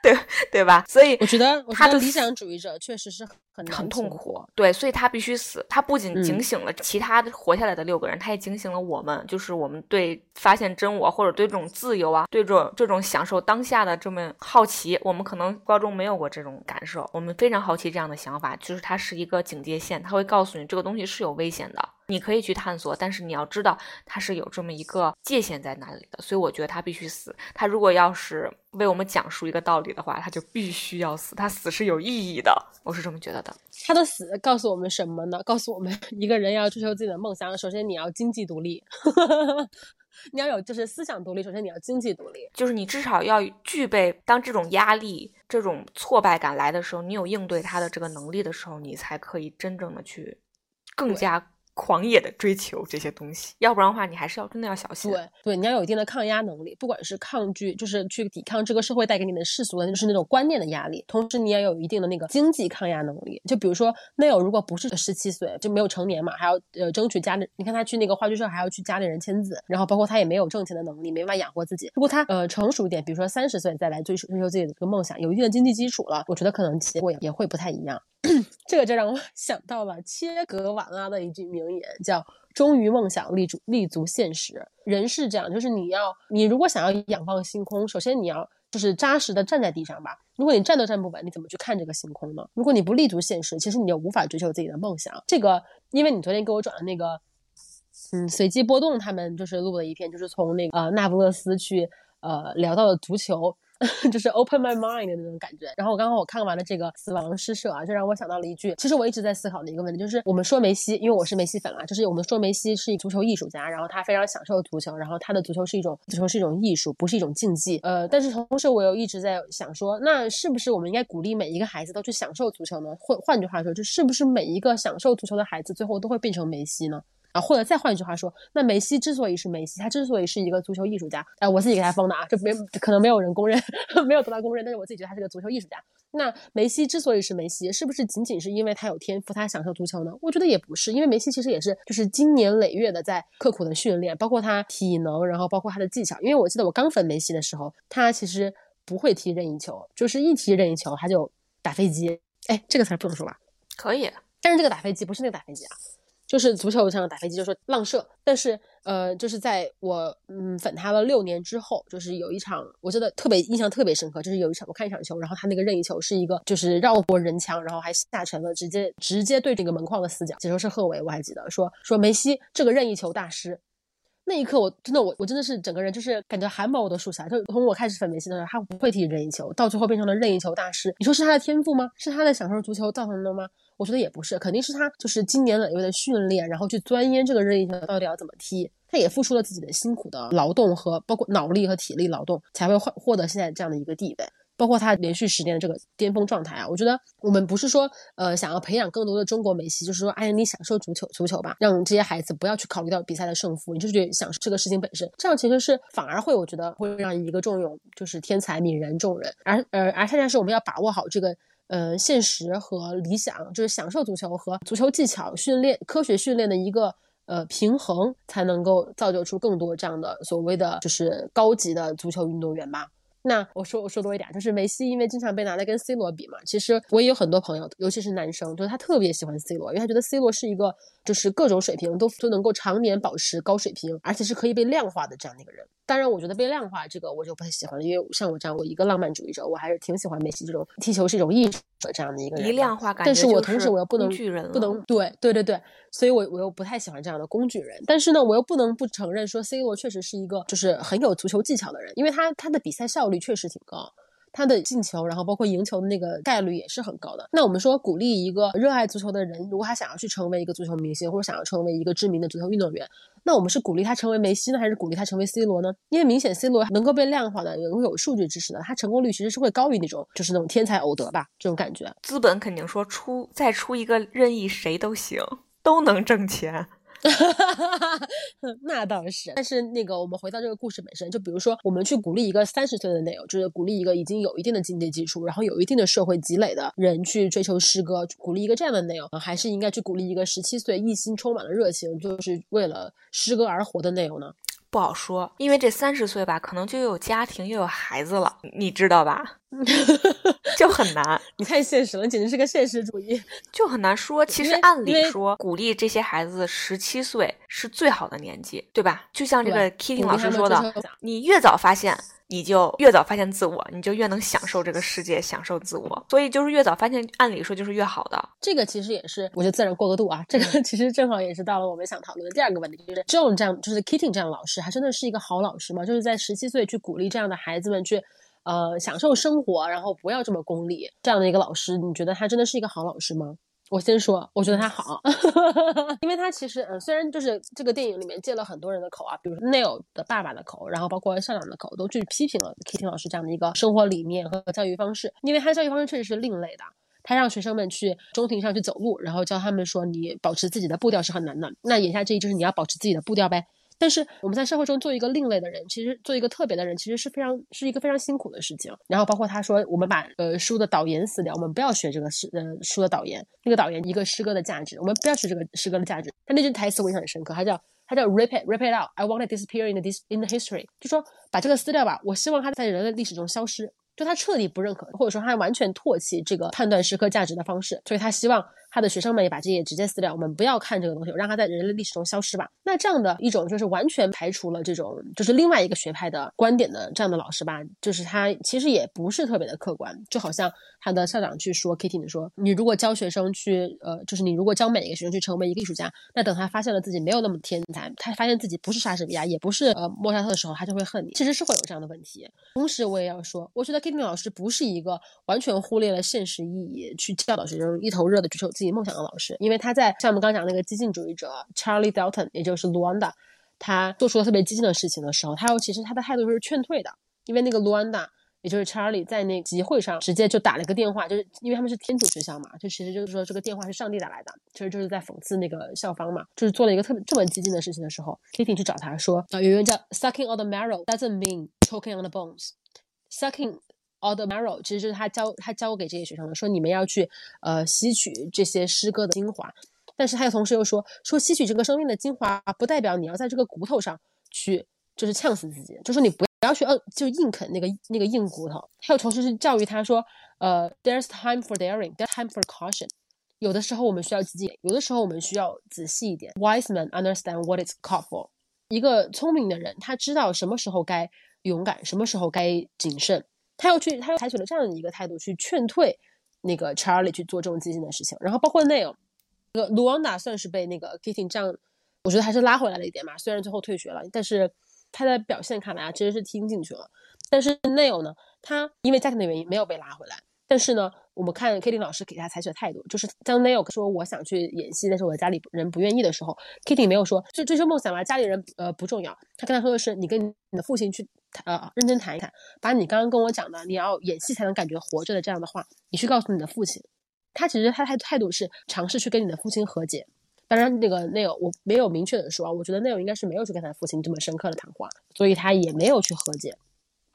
对对吧？所以我觉得他的理想主义者确实是很很痛苦。对，所以他必须死。他不仅警醒了其他活下来的六个人、嗯、他也警醒了我们，就是我们对发现真我或者对这种自由啊，对这种这种享受当下的这么好奇，我们可能高中没有过这种感受，我们非常好奇这样的想法，就是它是一个警戒线，它会告诉你这个东西是有危险的，你可以去探索，但是你要知道它是有这么一个界限在哪里的，所以我觉得它必须死。它如果要是为我们讲述一个道理的话，它就必须要死，它死是有意义的，我是这么觉得的。它的死告诉我们什么呢？告诉我们一个人要追求自己的梦想，首先你要经济独立你要有就是思想独立，首先你要经济独立，就是你至少要具备当这种压力这种挫败感来的时候，你有应对它的这个能力的时候，你才可以真正的去更加狂野的追求这些东西，要不然的话你还是要真的要小心。对对，你要有一定的抗压能力，不管是抗拒就是去抵抗这个社会带给你的世俗的就是那种观念的压力，同时你也有一定的那个经济抗压能力。就比如说 Neil 如果不是十七岁就没有成年嘛，还要呃争取家里，你看他去那个话剧社还要去家里人签字，然后包括他也没有挣钱的能力，没办法养活自己。如果他呃成熟一点，比如说三十岁再来追求自己的这个梦想，有一定的经济基础了，我觉得可能结果也会不太一样这个就让我想到了切格瓦拉的一句名言，叫忠于梦想，立足立足现实。人是这样，就是你要你如果想要仰望星空，首先你要就是扎实的站在地上吧，如果你站都站不稳，你怎么去看这个星空呢？如果你不立足现实，其实你又无法追求自己的梦想。这个因为你昨天给我转的那个嗯，随机波动他们就是录了一篇，就是从那个、呃、那不勒斯去呃聊到了足球就是 open my mind 的那种感觉。然后刚刚我看完了这个死亡诗社啊，就让我想到了一句，其实我一直在思考的一个问题，就是我们说梅西，因为我是梅西粉啊，就是我们说梅西是足球艺术家，然后他非常享受足球，然后他的足球是一种足球是一种艺术，不是一种竞技。呃，但是同时我又一直在想说，那是不是我们应该鼓励每一个孩子都去享受足球呢？换换句话说，就是不是每一个享受足球的孩子最后都会变成梅西呢？啊，或者再换一句话说，那梅西之所以是梅西，他之所以是一个足球艺术家，哎、呃，我自己给他封的啊，这没可能没有人公认，没有得到公认，但是我自己觉得他是个足球艺术家。那梅西之所以是梅西，是不是仅仅是因为他有天赋，他享受足球呢？我觉得也不是，因为梅西其实也是就是经年累月的在刻苦的训练，包括他体能，然后包括他的技巧。因为我记得我刚粉梅西的时候，他其实不会踢任意球，就是一踢任意球他就打飞机。哎，这个词不能说吧？可以，但是这个打飞机不是那个打飞机啊。就是足球上打飞机就说浪射，但是呃，就是在我嗯粉他了六年之后，就是有一场我觉得特别印象特别深刻，就是有一场我看一场球，然后他那个任意球是一个就是绕过人墙，然后还下沉了，直接直接对这个门框的死角，解说是贺炜，我还记得说说梅西这个任意球大师。那一刻我真的我我真的是整个人就是感觉汗毛我都竖起来，就从我开始粉梅西的时候，他不会踢任意球，到最后变成了任意球大师，你说是他的天赋吗？是他的享受足球造成的吗？我觉得也不是，肯定是他就是经年累月的训练，然后去钻研这个任意球到底要怎么踢，他也付出了自己的辛苦的劳动和包括脑力和体力劳动，才会获得现在这样的一个地位，包括他连续十年的这个巅峰状态啊。我觉得我们不是说呃想要培养更多的中国梅西，就是说哎你享受足球足球吧，让这些孩子不要去考虑到比赛的胜负，你就觉得享受这个事情本身，这样其实是反而会我觉得会让一个重用就是天才泯然众人，而而而恰恰是我们要把握好这个。呃，现实和理想，就是享受足球和足球技巧训练、科学训练的一个呃平衡，才能够造就出更多这样的所谓的就是高级的足球运动员吧。那我说我说多一点，就是梅西因为经常被拿来跟 C 罗比嘛，其实我也有很多朋友，尤其是男生，就是他特别喜欢 C 罗，因为他觉得 C 罗是一个就是各种水平都都能够常年保持高水平，而且是可以被量化的这样的一个人。当然我觉得被量化这个我就不太喜欢了，因为像我这样我一个浪漫主义者，我还是挺喜欢梅西这种踢球是一种艺术的这样的一个人，一量化感觉，但是我同时我又不能不能对对对对，所以我我又不太喜欢这样的工具人。但是呢我又不能不承认说 C 罗确实是一个就是很有足球技巧的人，因为他他的比赛效率确实挺高，他的进球然后包括赢球的那个概率也是很高的。那我们说鼓励一个热爱足球的人，如果他想要去成为一个足球明星，或者想要成为一个知名的足球运动员，那我们是鼓励他成为梅西呢，还是鼓励他成为 C 罗呢？因为明显 C 罗能够被量化的，能够有数据支持的，他成功率其实是会高于那种就是那种天才偶得吧，这种感觉。资本肯定说出再出一个任意谁都行，都能挣钱那倒是。但是那个我们回到这个故事本身，就比如说我们去鼓励一个三十岁的内容，就是鼓励一个已经有一定的经济基础，然后有一定的社会积累的人去追求诗歌，鼓励一个这样的内容，还是应该去鼓励一个十七岁一心充满了热情，就是为了诗歌而活的内容呢？不好说，因为这三十岁吧，可能就又有家庭又有孩子了，你知道吧就很难你太现实了，简直是个现实主义，就很难说。其实按理说鼓励这些孩子十七岁是最好的年纪，对吧？就像这个 Keating 老师说的，你越早发现你就越早发现自我，你就越能享受这个世界，享受自我。所以就是越早发现，按理说就是越好的。这个其实也是，我就自然过个度啊。这个其实正好也是到了我们想讨论的第二个问题，就是这种这样，就是 Keating 这样的老师，还真的是一个好老师吗？就是在十七岁去鼓励这样的孩子们去。呃，享受生活，然后不要这么功利，这样的一个老师，你觉得他真的是一个好老师吗？我先说，我觉得他好，因为他其实，嗯，虽然就是这个电影里面借了很多人的口啊，比如 Neil 的爸爸的口，然后包括校长的口，都去批评了 Keating 老师这样的一个生活理念和教育方式，因为他教育方式确实是另类的。他让学生们去中庭上去走路，然后教他们说，你保持自己的步调是很难的。那眼下这一就是你要保持自己的步调呗。但是我们在社会中做一个另类的人，其实做一个特别的人，其实是非常是一个非常辛苦的事情。然后包括他说，我们把呃书的导言撕掉，我们不要学这个诗呃书的导言，那个导言一个诗歌的价值，我们不要学这个诗歌的价值。他那句台词我印象很深刻，他叫他叫 rip it rip it out, I want it disappear in the in the history， 就说把这个撕掉吧，我希望它在人类历史中消失。就他彻底不认可，或者说他完全唾弃这个判断时刻价值的方式，所以他希望他的学生们也把这些直接撕掉，我们不要看这个东西，让它在人类历史中消失吧。那这样的一种就是完全排除了这种就是另外一个学派的观点的这样的老师吧，就是他其实也不是特别的客观。就好像他的校长去说 Keating 说，你如果教学生去呃，就是你如果教每一个学生去成为一个艺术家，那等他发现了自己没有那么天才，他发现自己不是莎士比亚也不是呃莫扎特的时候，他就会恨你，其实是会有这样的问题。同时我也要说，我觉得 Keating 老师不是一个完全忽略了现实意义去教导学生一头热的追求自己梦想的老师，因为他在像我们刚讲那个激进主义者 Charlie Dalton 也就是 Luanda 他做出了特别激进的事情的时候，他又其实他的态度是劝退的，因为那个 Luanda 也就是 Charlie 在那个集会上直接就打了个电话，就是因为他们是天主学校嘛，就其实就是说这个电话是上帝打来的，其实就是在讽刺那个校方嘛，就是做了一个特别这么激进的事情的时候 Keating 去找他说，有一个人叫 Sucking on the marrow doesn't mean choking on the bones， Sucking all the marrow 其实就是他教他教给这些学生的，说你们要去呃吸取这些诗歌的精华，但是他又同时又说说吸取这个生命的精华不代表你要在这个骨头上去就是呛死自己，就说你不要去呃就硬啃那个那个硬骨头。他又同时是教育他说呃 there's time for daring, there's time for caution， 有的时候我们需要激进，有的时候我们需要仔细一点。 Wise men understand what it's called for， 一个聪明的人他知道什么时候该勇敢，什么时候该谨慎。他又去，他又采取了这样的一个态度去劝退那个 Charlie 去做这种激进的事情，然后包括 Neil， 那个 Luanda 算是被那个 Keating 这样，我觉得还是拉回来了一点嘛。虽然最后退学了，但是他的表现看来啊，其实是听进去了。但是 Neil 呢，他因为家庭的原因没有被拉回来，但是呢，我们看 Keating 老师给他采取的态度，就是当 Neil 说我想去演戏，但是我家里人不愿意的时候 ，Keating 没有说就追求梦想吧，家里人呃不重要，他跟他说的是你跟你的父亲去。呃，认真谈一谈，把你刚刚跟我讲的你要演戏才能感觉活着的这样的话，你去告诉你的父亲。他其实他的态度是尝试去跟你的父亲和解。当然那个内友我没有明确的说，我觉得内友应该是没有去跟他父亲这么深刻的谈话，所以他也没有去和解，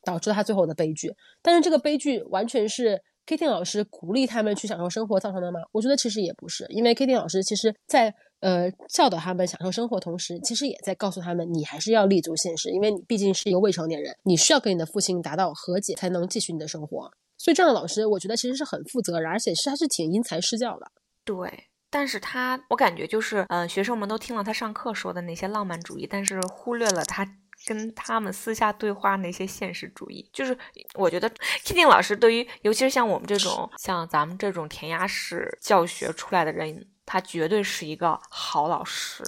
导致他最后的悲剧。但是这个悲剧完全是 Keating 老师鼓励他们去享受生活造成的吗？我觉得其实也不是，因为 Keating 老师其实在呃，教导他们享受生活同时，其实也在告诉他们你还是要立足现实，因为你毕竟是一个未成年人，你需要跟你的父亲达到和解才能继续你的生活。所以这样的老师我觉得其实是很负责任，而且是他是挺因材施教的。对，但是他我感觉就是呃，学生们都听了他上课说的那些浪漫主义，但是忽略了他跟他们私下对话那些现实主义。就是我觉得 Keating 老师对于尤其是像我们这种像咱们这种填鸭式教学出来的人，他绝对是一个好老师。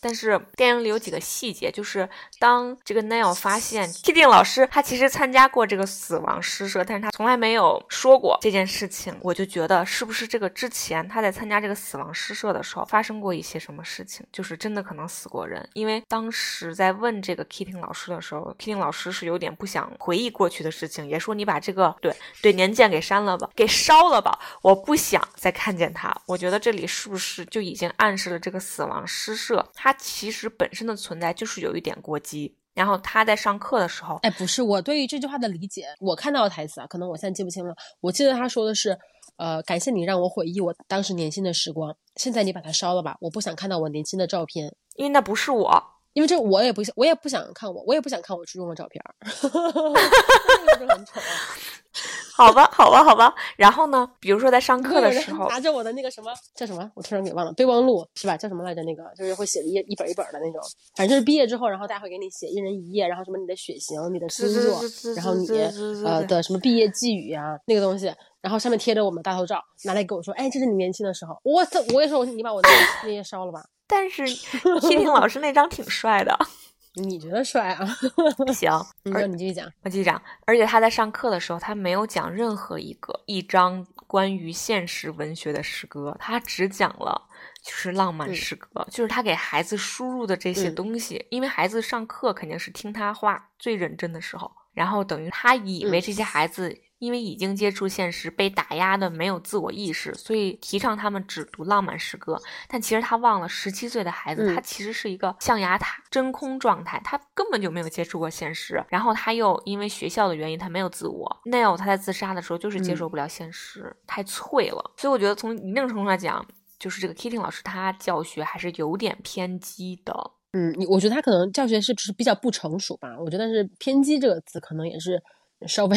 但是电影里有几个细节，就是当这个 Neil 发现 Keating 老师他其实参加过这个死亡诗社，但是他从来没有说过这件事情，我就觉得是不是这个之前他在参加这个死亡诗社的时候发生过一些什么事情，就是真的可能死过人。因为当时在问这个 Keating 老师的时候， Keating 老师是有点不想回忆过去的事情，也说你把这个对对年鉴给删了吧，给烧了吧，我不想再看见他。我觉得这里是不是就已经暗示了这个死亡诗社他其实本身的存在就是有一点过激。然后他在上课的时候，哎，不是，我对于这句话的理解，我看到的台词啊，可能我现在记不清了，我记得他说的是呃，感谢你让我回忆我当时年轻的时光，现在你把它烧了吧，我不想看到我年轻的照片，因为那不是我，因为这我也不想，我也不想看我我也不想看我初中的照片。那个就很丑啊。好吧好吧好吧。然后呢比如说在上课的时候拿着我的那个什么叫什么我突然给忘了备忘录是吧叫什么来着，那个就是会写一一本一本的那种，反正就是毕业之后然后大家会给你写一人一页，然后什么你的血型你的星座然后你呃的什么毕业寄语啊那个东西，然后上面贴着我们大头照，拿来给我说，哎，这是你年轻的时候。我操！我也说，你把我那页烧了吧。但是Keating老师那张挺帅的，你觉得帅啊？行，而你继续讲，我继续讲。而且他在上课的时候，他没有讲任何一个一章关于现实文学的诗歌，他只讲了就是浪漫诗歌，嗯、就是他给孩子输入的这些东西，嗯、因为孩子上课肯定是听他话最认真的时候，然后等于他以为这些孩子、嗯。因为已经接触现实被打压的没有自我意识，所以提倡他们只读浪漫诗歌，但其实他忘了十七岁的孩子、嗯、他其实是一个象牙塔真空状态，他根本就没有接触过现实，然后他又因为学校的原因他没有自我， Neil 他在自杀的时候就是接受不了现实、嗯、太脆了，所以我觉得从一定程度来讲就是这个 Keating 老师他教学还是有点偏激的。嗯，我觉得他可能教学是比较不成熟吧，我觉得是偏激这个词可能也是稍微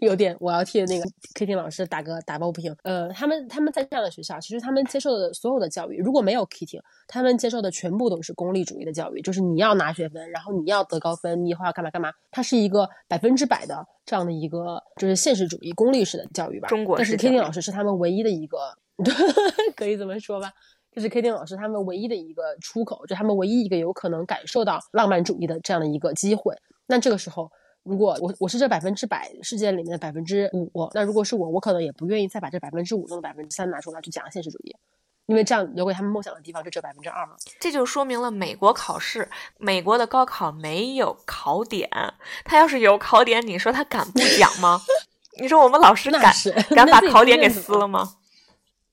有点，我要替那个 Keating 老师打个打抱不平。呃，他们他们在这样的学校，其实他们接受的所有的教育，如果没有 Keating， 他们接受的全部都是功利主义的教育，就是你要拿学分，然后你要得高分，你以后要干嘛干嘛。它是一个百分之百的这样的一个就是现实主义功利式的教育吧。中国式教育。但是 Keating 老师是他们唯一的一个，可以这么说吧。这是 Keating 老师他们唯一的一个出口，就他们唯一一个有可能感受到浪漫主义的这样的一个机会。那这个时候。如果我我是这百分之百世界里面的百分之五，那如果是我，我可能也不愿意再把这百分之五中的百分之三拿出来去讲现实主义，因为这样留给他们梦想的地方就只有百分之二。这就说明了美国考试，美国的高考没有考点，他要是有考点，你说他敢不讲吗？你说我们老师敢敢把考点给撕了吗？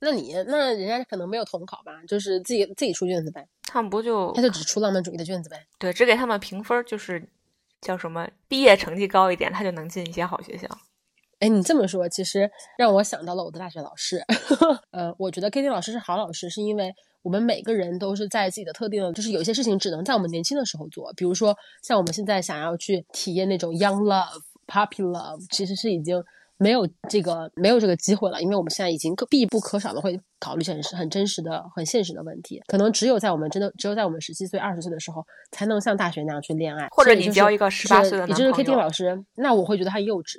那你那人家可能没有统考吧，就是自己自己出卷子呗。他们不就他就只出浪漫主义的卷子呗？对，只给他们评分就是。叫什么毕业成绩高一点他就能进一些好学校。哎，你这么说其实让我想到了我的大学老师呃，我觉得 Keating 老师是好老师，是因为我们每个人都是在自己的特定的，就是有些事情只能在我们年轻的时候做，比如说像我们现在想要去体验那种 young love puppy love 其实是已经没有这个没有这个机会了，因为我们现在已经必不可少的会考虑很很真实的很现实的问题，可能只有在我们真的只有在我们十七岁二十岁的时候才能像大学那样去恋爱，或者你交一个十八岁的男朋友，也就是 Keating 老师，那我会觉得他幼稚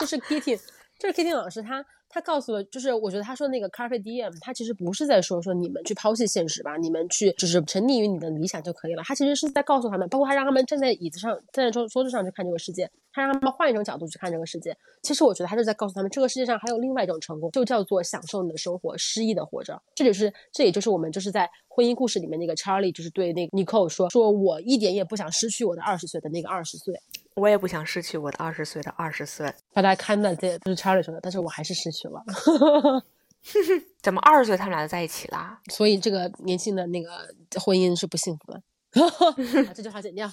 就是 Keating 就是 Keating 老师他他告诉了，就是我觉得他说那个 Carpe Diem 他其实不是在说说你们去抛弃现实吧，你们去就是沉溺于你的理想就可以了，他其实是在告诉他们，包括他让他们站在椅子上站在桌桌子上去看这个世界，他让他们换一种角度去看这个世界，其实我觉得他是在告诉他们这个世界上还有另外一种成功，就叫做享受你的生活，诗意的活着。这就是这也就是我们就是在婚姻故事里面那个 Charlie 就是对那个 Nicole 说说我一点也不想失去我的二十岁的那个二十岁，我也不想失去我的二十岁的二十岁，把大家看到这就是 Charlie 说的，但是我还是失去了。怎么二十岁他们俩就在一起啦？所以这个年轻的那个婚姻是不幸福的。这句话剪掉。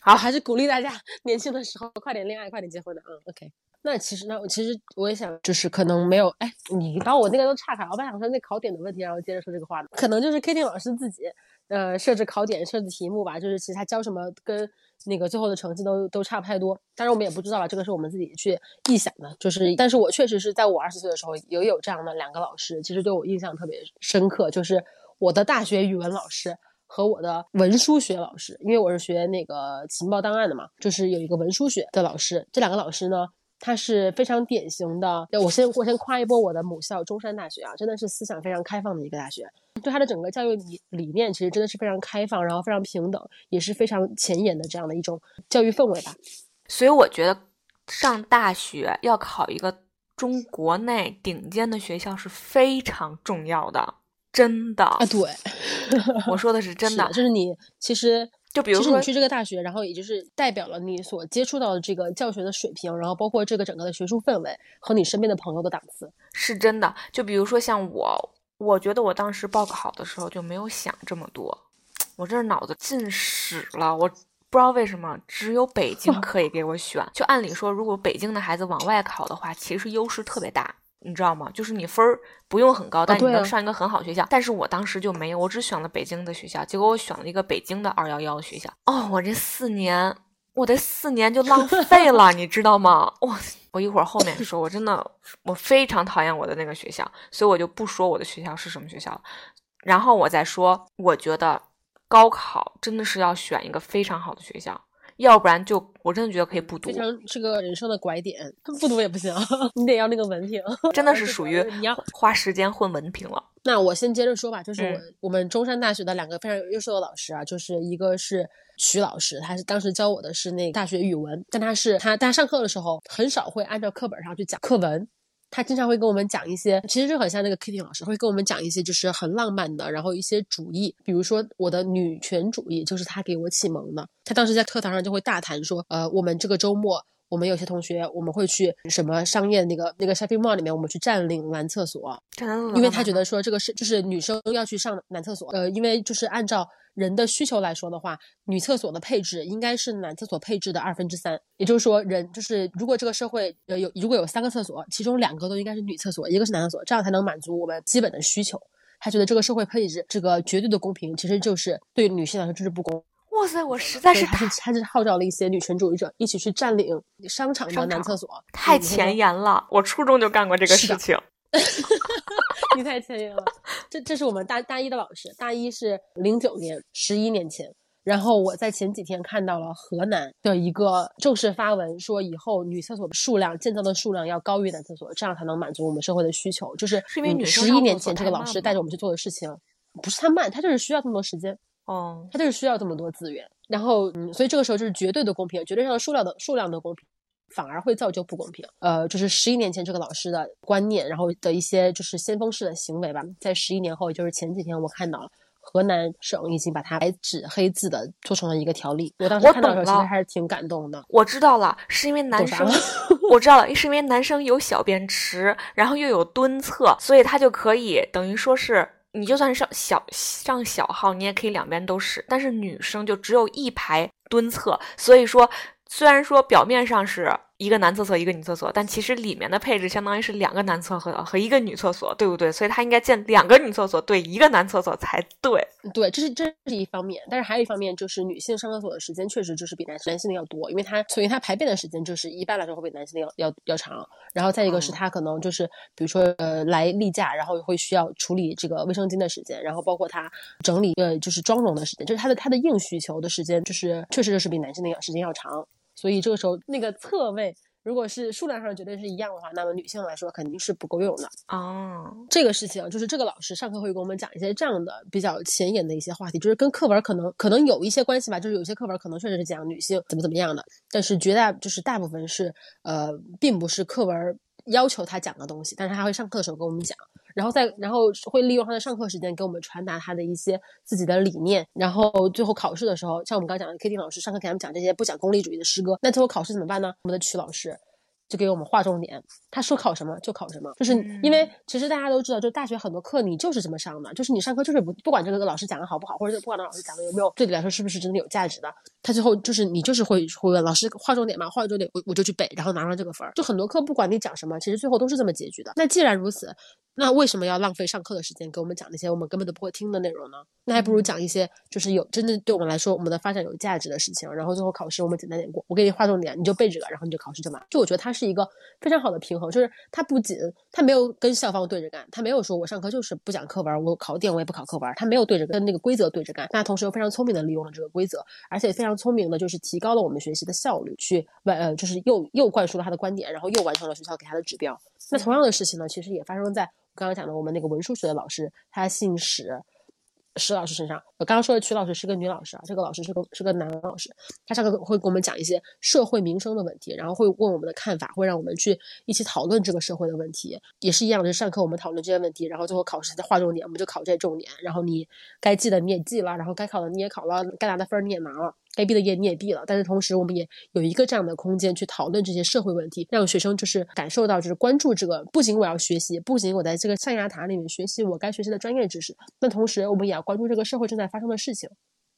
好，还是鼓励大家年轻的时候快点恋爱，快点结婚的啊。OK， 那其实呢，其实我也想，就是可能没有，哎，你把我那个都岔开，我本来想说那考点的问题，然后接着说这个话呢，可能就是 Keating 老师自己。呃，设置考点设置题目吧，就是其实他教什么跟那个最后的成绩都都差不太多，当然我们也不知道了，这个是我们自己去臆想的，就是但是我确实是在我二十岁的时候也有这样的两个老师，其实对我印象特别深刻，就是我的大学语文老师和我的文书学老师，因为我是学那个情报档案的嘛，就是有一个文书学的老师，这两个老师呢他是非常典型的，我先我先夸一波我的母校中山大学啊，真的是思想非常开放的一个大学，对他的整个教育理理念其实真的是非常开放，然后非常平等，也是非常前沿的这样的一种教育氛围吧。所以我觉得上大学要考一个中国内顶尖的学校是非常重要的，真的啊，对，我说的是真的，是就是你其实。就比如说，其实你去这个大学，然后也就是代表了你所接触到的这个教学的水平，然后包括这个整个的学术氛围和你身边的朋友的档次，是真的。就比如说像我，我觉得我当时报考的时候就没有想这么多，我这脑子进屎了，我不知道为什么只有北京可以给我选。就按理说，如果北京的孩子往外考的话，其实优势特别大。你知道吗？就是你分儿不用很高，但你能上一个很好学校、啊啊。但是我当时就没有，我只选了北京的学校，结果我选了一个北京的二一一学校。哦，我这四年我的四年就浪费了，你知道吗？我我一会儿后面说，我真的我非常讨厌我的那个学校，所以我就不说我的学校是什么学校了。然后我再说，我觉得高考真的是要选一个非常好的学校，要不然就我真的觉得可以不读，非常是个人生的拐点，不读也不行，你得要那个文凭，真的是属于花时间混文凭了。那我先接着说吧，就是我、嗯、我们中山大学的两个非常优秀的老师啊，就是一个是徐老师，他是当时教我的是那个大学语文，但他是他大家上课的时候很少会按照课本上去讲课文。他经常会跟我们讲一些，其实就很像那个 Keating 老师，会跟我们讲一些就是很浪漫的，然后一些主义，比如说我的女权主义就是他给我启蒙的。他当时在课堂上就会大谈说，呃，我们这个周末，我们有些同学我们会去什么商业那个那个 shopping mall 里面，我们去占领男厕所，因为他觉得说这个是就是女生要去上男厕所，呃，因为就是按照人的需求来说的话，女厕所的配置应该是男厕所配置的二分之三，也就是说人就是如果这个社会呃有如果有三个厕所，其中两个都应该是女厕所，一个是男厕所，这样才能满足我们基本的需求。他觉得这个社会配置这个绝对的公平，其实就是对女性来说就是不公。哇塞，我实在是他是他是号召了一些女权主义者一起去占领商场的男厕所，太前沿了！我初中就干过这个事情。你太前沿了，这这是我们大大一的老师，大一是零九年，十一年前。然后我在前几天看到了河南的一个正式发文，说以后女厕所的数量建造的数量要高于男厕所，这样才能满足我们社会的需求。就是十一年前这个老师带着我们去做的事情，不是他慢，他就是需要这么多时间。哦，他就是需要这么多资源。然后，嗯，所以这个时候就是绝对的公平，绝对上的数量的数量的公平。反而会造就不公平，呃，就是十一年前这个老师的观念，然后的一些就是先锋式的行为吧，在十一年后，也就是前几天我看到了河南省已经把它白纸黑字的做成了一个条例。我当时看到的时候，其实还是挺感动的。我, 我知道了，是因为男生，我知道了，是因为男生有小便池，然后又有蹲厕，所以他就可以等于说是。你就算上小上小号，你也可以两边都是，但是女生就只有一排蹲厕，所以说虽然说表面上是一个男厕所一个女厕所，但其实里面的配置相当于是两个男厕所和一个女厕所，对不对？所以他应该建两个女厕所对一个男厕所才对。对，这是这是一方面，但是还有一方面就是女性上厕所的时间确实就是比男男性的要多，因为他所以他排便的时间就是一般来说会比男性的要要要长。然后再一个是他可能就是比如说呃来例假，然后会需要处理这个卫生巾的时间，然后包括他整理呃就是妆容的时间，就是他的他的硬需求的时间，就是确实就是比男性的时间要长。所以这个时候那个侧位如果是数量上绝对是一样的话，那么女性来说肯定是不够用的啊。Oh. 这个事情就是这个老师上课会跟我们讲一些这样的比较前沿的一些话题，就是跟课文可能可能有一些关系吧，就是有些课文可能确实是讲女性怎么怎么样的，但是绝大就是大部分是呃并不是课文要求他讲的东西，但是他会上课的时候跟我们讲，然后再然后会利用他的上课时间给我们传达他的一些自己的理念，然后最后考试的时候，像我们刚讲的 Keating 老师上课给他们讲这些不讲功利主义的诗歌，那最后考试怎么办呢？我们的曲老师就给我们划重点，他说考什么就考什么，就是因为其实大家都知道，就大学很多课你就是这么上的，就是你上课就是不不管这个老师讲的好不好，或者不管这个老师讲的有没有对你来说是不是真的有价值的，他最后就是你就是会会问老师划重点嘛，划重点我我就去背，然后拿上这个分。就很多课不管你讲什么，其实最后都是这么结局的。那既然如此，那为什么要浪费上课的时间给我们讲那些我们根本都不会听的内容呢？那还不如讲一些就是有真的对我们来说我们的发展有价值的事情，然后最后考试我们简单点过，我给你划重点你就背这个，然后你就考试就完。就我觉得它是一个非常好的平衡，就是它不仅它没有跟校方对着干，它没有说我上课就是不讲课文，我考点我也不考课文，它没有对着跟那个规则对着干，那同时又非常聪明的利用了这个规则，而且非常聪明的就是提高了我们学习的效率，去呃就是又又灌输了他的观点，然后又完成了学校给他的指标。那同样的事情呢，其实也发生在刚刚讲的我们那个文数学的老师，他姓史，史老师身上。我刚刚说的曲老师是个女老师啊，这个老师是个是个男老师，他上课会给我们讲一些社会民生的问题，然后会问我们的看法，会让我们去一起讨论这个社会的问题，也是一样的，就是上课我们讨论这些问题，然后最后考试的划重点我们就考这些重点，然后你该记的你也记了，然后该考的你也考了，该拿的分你也拿了，该毕的业你也毕了，但是同时我们也有一个这样的空间去讨论这些社会问题，让学生就是感受到就是关注这个，不仅我要学习，不仅我在这个象牙塔里面学习我该学习的专业知识，那同时我们也要关注这个社会正在发生的事情。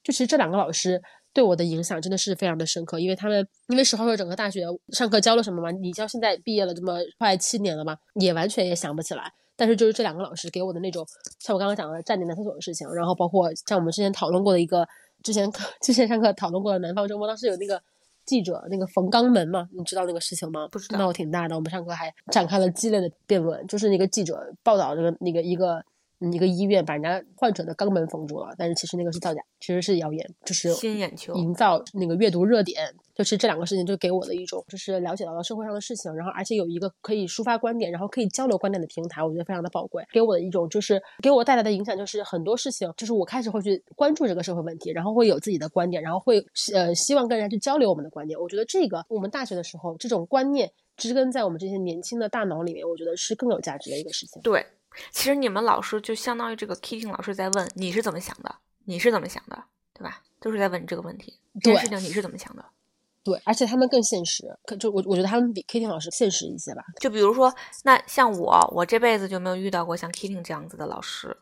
就其实这两个老师对我的影响真的是非常的深刻，因为他们因为实话说整个大学上课教了什么嘛，你教现在毕业了这么快七年了吧，也完全也想不起来，但是就是这两个老师给我的那种像我刚刚讲的占领男厕所的事情，然后包括像我们之前讨论过的一个之前之前上课讨论过的南方周末，当时有那个记者那个冯刚门嘛，你知道那个事情吗？不知道，闹挺大的。我们上课还展开了激烈的辩论，就是那个记者报道那个那个一个。一个医院把人家患者的肛门封住了，但是其实那个是造假，其实是谣言，就是营造那个阅读热点。就是这两个事情就给我的一种就是了解到了社会上的事情，然后而且有一个可以抒发观点然后可以交流观点的平台，我觉得非常的宝贵。给我的一种就是给我带来的影响就是很多事情就是我开始会去关注这个社会问题，然后会有自己的观点，然后会呃希望跟人家去交流我们的观点。我觉得这个我们大学的时候这种观念植根在我们这些年轻的大脑里面，我觉得是更有价值的一个事情。对，其实你们老师就相当于这个 Keating 老师在问你是怎么想的，你是怎么想的，对吧？都是在问这个问题，这件事情你是怎么想的。对，而且他们更现实，可就我我觉得他们比 Keating 老师现实一些吧。就比如说，那像我，我这辈子就没有遇到过像 Keating 这样子的老师。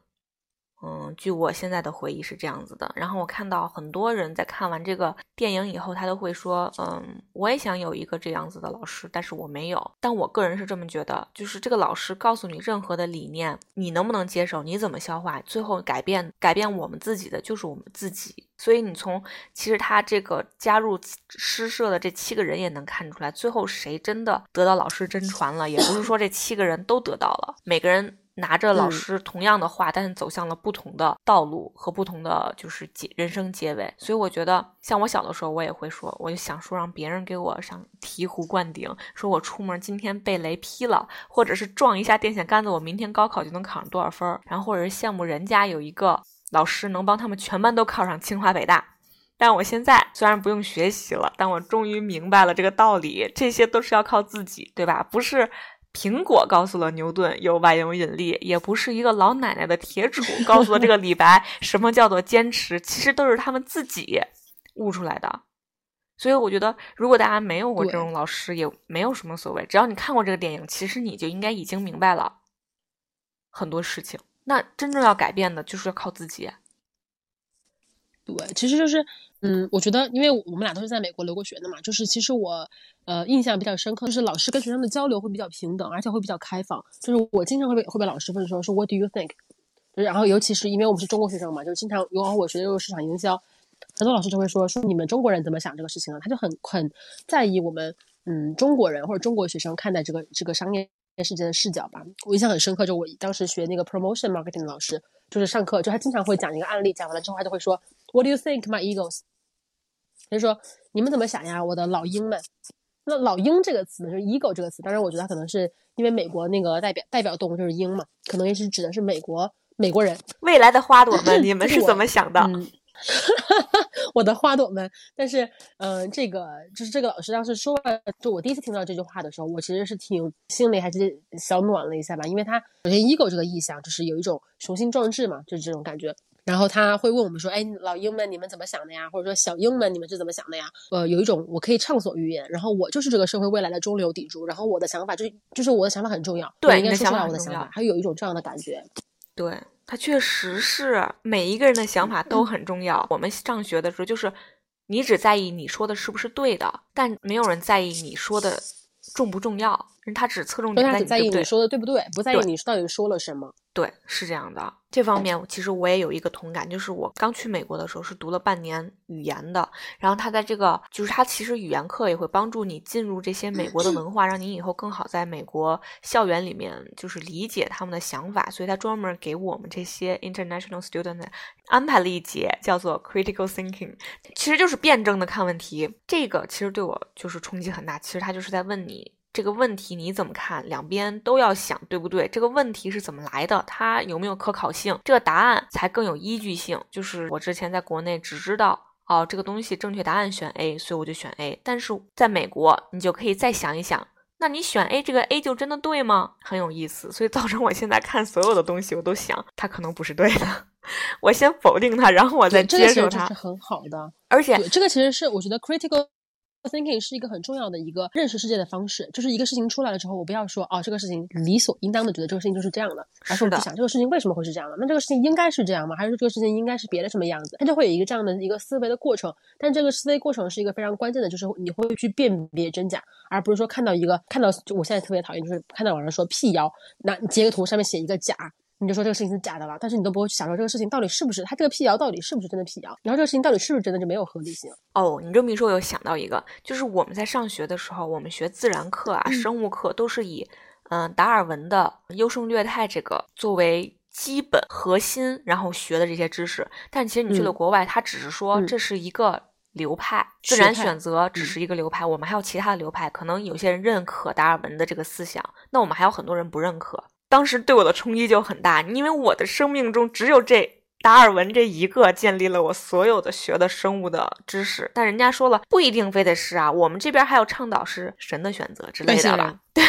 嗯，据我现在的回忆是这样子的。然后我看到很多人在看完这个电影以后，他都会说，嗯，我也想有一个这样子的老师，但是我没有。但我个人是这么觉得，就是这个老师告诉你任何的理念，你能不能接受，你怎么消化，最后改变改变我们自己的就是我们自己。所以你从其实他这个加入诗社的这七个人也能看出来，最后谁真的得到老师真传了，也不是说这七个人都得到了，每个人拿着老师同样的话、嗯、但是走向了不同的道路和不同的就是人生结尾。所以我觉得像我小的时候我也会说，我就想说让别人给我上醍醐灌顶，说我出门今天被雷劈了，或者是撞一下电线杆子我明天高考就能考上多少分，然后或者是羡慕人家有一个老师能帮他们全班都考上清华北大。但我现在虽然不用学习了，但我终于明白了这个道理，这些都是要靠自己，对吧？不是苹果告诉了牛顿有万有引力，也不是一个老奶奶的铁杵告诉了这个李白什么叫做坚持，其实都是他们自己悟出来的。所以我觉得如果大家没有过这种老师也没有什么所谓，只要你看过这个电影，其实你就应该已经明白了很多事情。那真正要改变的就是要靠自己。对，其实就是嗯，我觉得因为我们俩都是在美国留过学的嘛，就是其实我呃印象比较深刻，就是老师跟学生的交流会比较平等，而且会比较开放。就是我经常会被会被老师问说说 What do you think？ 然后尤其是因为我们是中国学生嘛，就是经常有我学的又是市场营销，很多老师就会说说你们中国人怎么想这个事情啊？他就很很在意我们嗯中国人或者中国学生看待这个这个商业事件的视角吧。我印象很深刻，就我当时学那个 promotion marketing 的老师，就是上课就他经常会讲一个案例，讲完了之后他就会说 What do you think, my eagles？他说你们怎么想呀我的老鹰们。那老鹰这个词就是 ego 这个词，当然我觉得它可能是因为美国那个代表代表动物就是鹰嘛，可能也是指的是美国美国人未来的花朵们你们是怎么想的、嗯、我的花朵们。但是嗯、呃，这个就是这个老师当时说完，就我第一次听到这句话的时候我其实是挺心里还是小暖了一下吧，因为他首先 ego 这个意象就是有一种雄心壮志嘛，就是这种感觉。然后他会问我们说，哎，老鹰们你们怎么想的呀？或者说小鹰们你们是怎么想的呀？呃，有一种我可以畅所欲言，然后我就是这个社会未来的中流砥柱，然后我的想法就就是我的想法很重要，对，应该说出来我的想法，还有一种这样的感觉。对，他确实是每一个人的想法都很重要、嗯、我们上学的时候就是你只在意你说的是不是对的，但没有人在意你说的重不重要，他只侧重点在你对不对，他只在意你说的对不对，不在意你到底说了什么。对，是这样的。这方面其实我也有一个同感，就是我刚去美国的时候是读了半年语言的，然后他在这个就是他其实语言课也会帮助你进入这些美国的文化，让你以后更好在美国校园里面就是理解他们的想法。所以他专门给我们这些 international student 安排了一节叫做 critical thinking， 其实就是辩证的看问题。这个其实对我就是冲击很大，其实他就是在问你这个问题你怎么看，两边都要想对不对，这个问题是怎么来的，它有没有可考性，这个答案才更有依据性。就是我之前在国内只知道哦，这个东西正确答案选 A， 所以我就选 A， 但是在美国你就可以再想一想，那你选 A 这个 A 就真的对吗？很有意思。所以造成我现在看所有的东西我都想它可能不是对的，我先否定它然后我再接受它，这个是很好的。而且这个其实是我觉得 critical thinking 是一个很重要的一个认识世界的方式，就是一个事情出来了之后，我不要说哦，这个事情理所应当的觉得这个事情就是这样的，而是我去想这个事情为什么会是这样的，那这个事情应该是这样吗？还是这个事情应该是别的什么样子？它就会有一个这样的一个思维的过程，但这个思维过程是一个非常关键的，就是你会去辨别真假，而不是说看到一个看到，就我现在特别讨厌，就是看到网上说辟谣，那截个图上面写一个假，你就说这个事情是假的了，但是你都不会去想说这个事情到底是不是，它这个辟谣到底是不是真的辟谣，然后这个事情到底是不是真的就没有合理性。哦，你这么一说我有想到一个，就是我们在上学的时候，我们学自然课啊、嗯、生物课都是以嗯、呃、达尔文的优胜劣汰这个作为基本核心然后学的这些知识，但其实你去了国外、嗯、它只是说这是一个流派，自然选择只是一个流派、嗯、我们还有其他的流派，可能有些人认可达尔文的这个思想，那我们还有很多人不认可。当时对我的冲击就很大，因为我的生命中只有这达尔文这一个建立了我所有的学的生物的知识，但人家说了不一定非得是啊，我们这边还有倡导是神的选择之类的吧，对，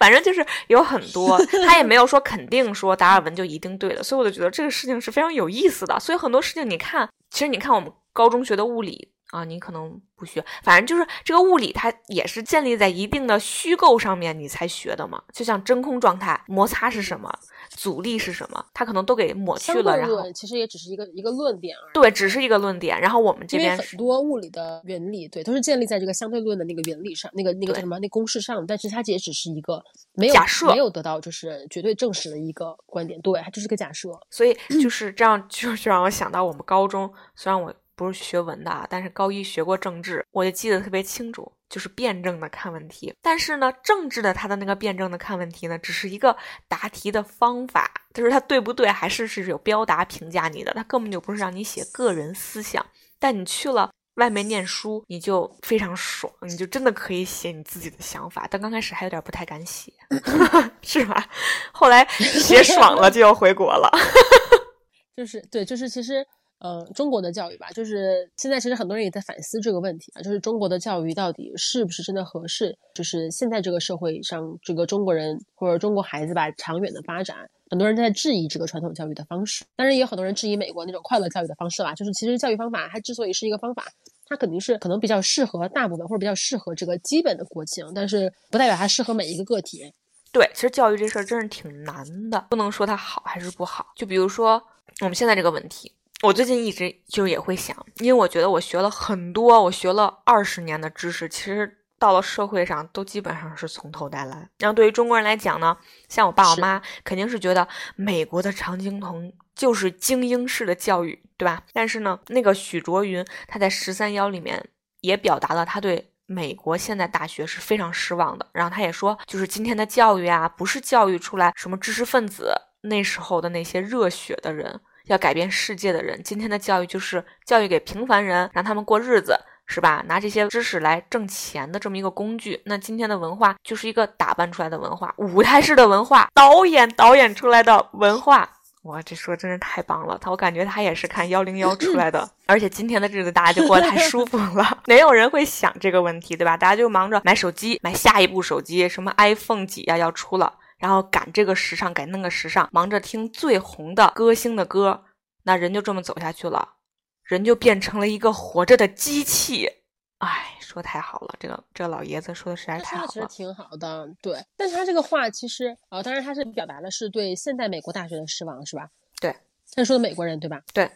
反正就是有很多他也没有说肯定说达尔文就一定对的，所以我就觉得这个事情是非常有意思的。所以很多事情你看，其实你看我们高中学的物理啊，你可能不学，反正就是这个物理它也是建立在一定的虚构上面你才学的嘛，就像真空状态摩擦是什么，阻力是什么，它可能都给抹去了，然后其实也只是一个一个论点而已。对，只是一个论点，然后我们这边很多物理的原理，对，都是建立在这个相对论的那个原理上，那个那个什么那公式上，但是它也只是一个没有假设，没有得到就是绝对证实的一个观点，对，它就是个假设。所以就是这样就让我想到我们高中，虽然我不是学文的啊，但是高一学过政治，我就记得特别清楚，就是辩证的看问题。但是呢，政治的它的那个辩证的看问题呢，只是一个答题的方法，就是它对不对还是是有标答评价你的，它根本就不是让你写个人思想。但你去了外面念书，你就非常爽，你就真的可以写你自己的想法，但刚开始还有点不太敢写是吧？后来写爽了就要回国了就是对，就是其实嗯、呃，中国的教育吧，就是现在其实很多人也在反思这个问题啊，就是中国的教育到底是不是真的合适，就是现在这个社会上这个中国人或者中国孩子吧长远的发展，很多人在质疑这个传统教育的方式，当然也有很多人质疑美国那种快乐教育的方式啦，就是其实教育方法它之所以是一个方法，它肯定是可能比较适合大部分或者比较适合这个基本的国情，但是不代表它适合每一个个体。对，其实教育这事儿真是挺难的，不能说它好还是不好，就比如说我们现在这个问题，我最近一直就也会想，因为我觉得我学了很多，我学了二十年的知识，其实到了社会上都基本上是从头带来。然后对于中国人来讲呢，像我爸我妈肯定是觉得美国的常青藤就是精英式的教育，对吧？但是呢，那个许卓云他在十三邀里面也表达了他对美国现在大学是非常失望的，然后他也说，就是今天的教育啊，不是教育出来什么知识分子那时候的那些热血的人，要改变世界的人，今天的教育就是教育给平凡人，让他们过日子，是吧？拿这些知识来挣钱的这么一个工具。那今天的文化就是一个打扮出来的文化，舞台式的文化，导演导演出来的文化。哇，这说真是太棒了，他我感觉他也是看一零一出来的，而且今天的日子大家就过得太舒服了没有人会想这个问题，对吧？大家就忙着买手机，买下一部手机，什么 iPhone 几啊要出了，然后赶这个时尚赶那个时尚，忙着听最红的歌星的歌，那人就这么走下去了，人就变成了一个活着的机器。哎，说太好了，这个这个老爷子说的实在太好了，他说的其实挺好的，对。但是他这个话其实啊、哦，当然他是表达的是对现代美国大学的失望，是吧？对，他说的美国人，对吧？对。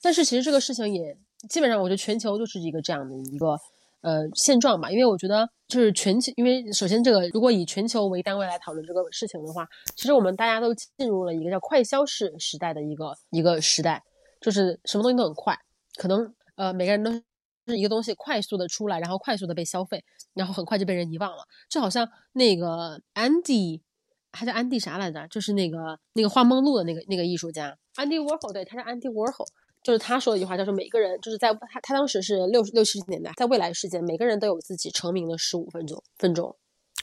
但是其实这个事情也基本上，我觉得全球就是一个这样的一个呃现状吧，因为我觉得就是全球，因为首先这个如果以全球为单位来讨论这个事情的话，其实我们大家都进入了一个叫快消式时代的一个一个时代，就是什么东西都很快，可能呃每个人都是一个东西快速的出来，然后快速的被消费，然后很快就被人遗忘了。就好像那个安迪，他叫安迪啥来着？就是那个那个画梦露的那个那个艺术家安迪 Warhol， 对，他叫安迪 Warhol。就是他说的一句话，叫做每个人就是在他他当时是六六七十年代，在未来世界，每个人都有自己成名的十五分钟分钟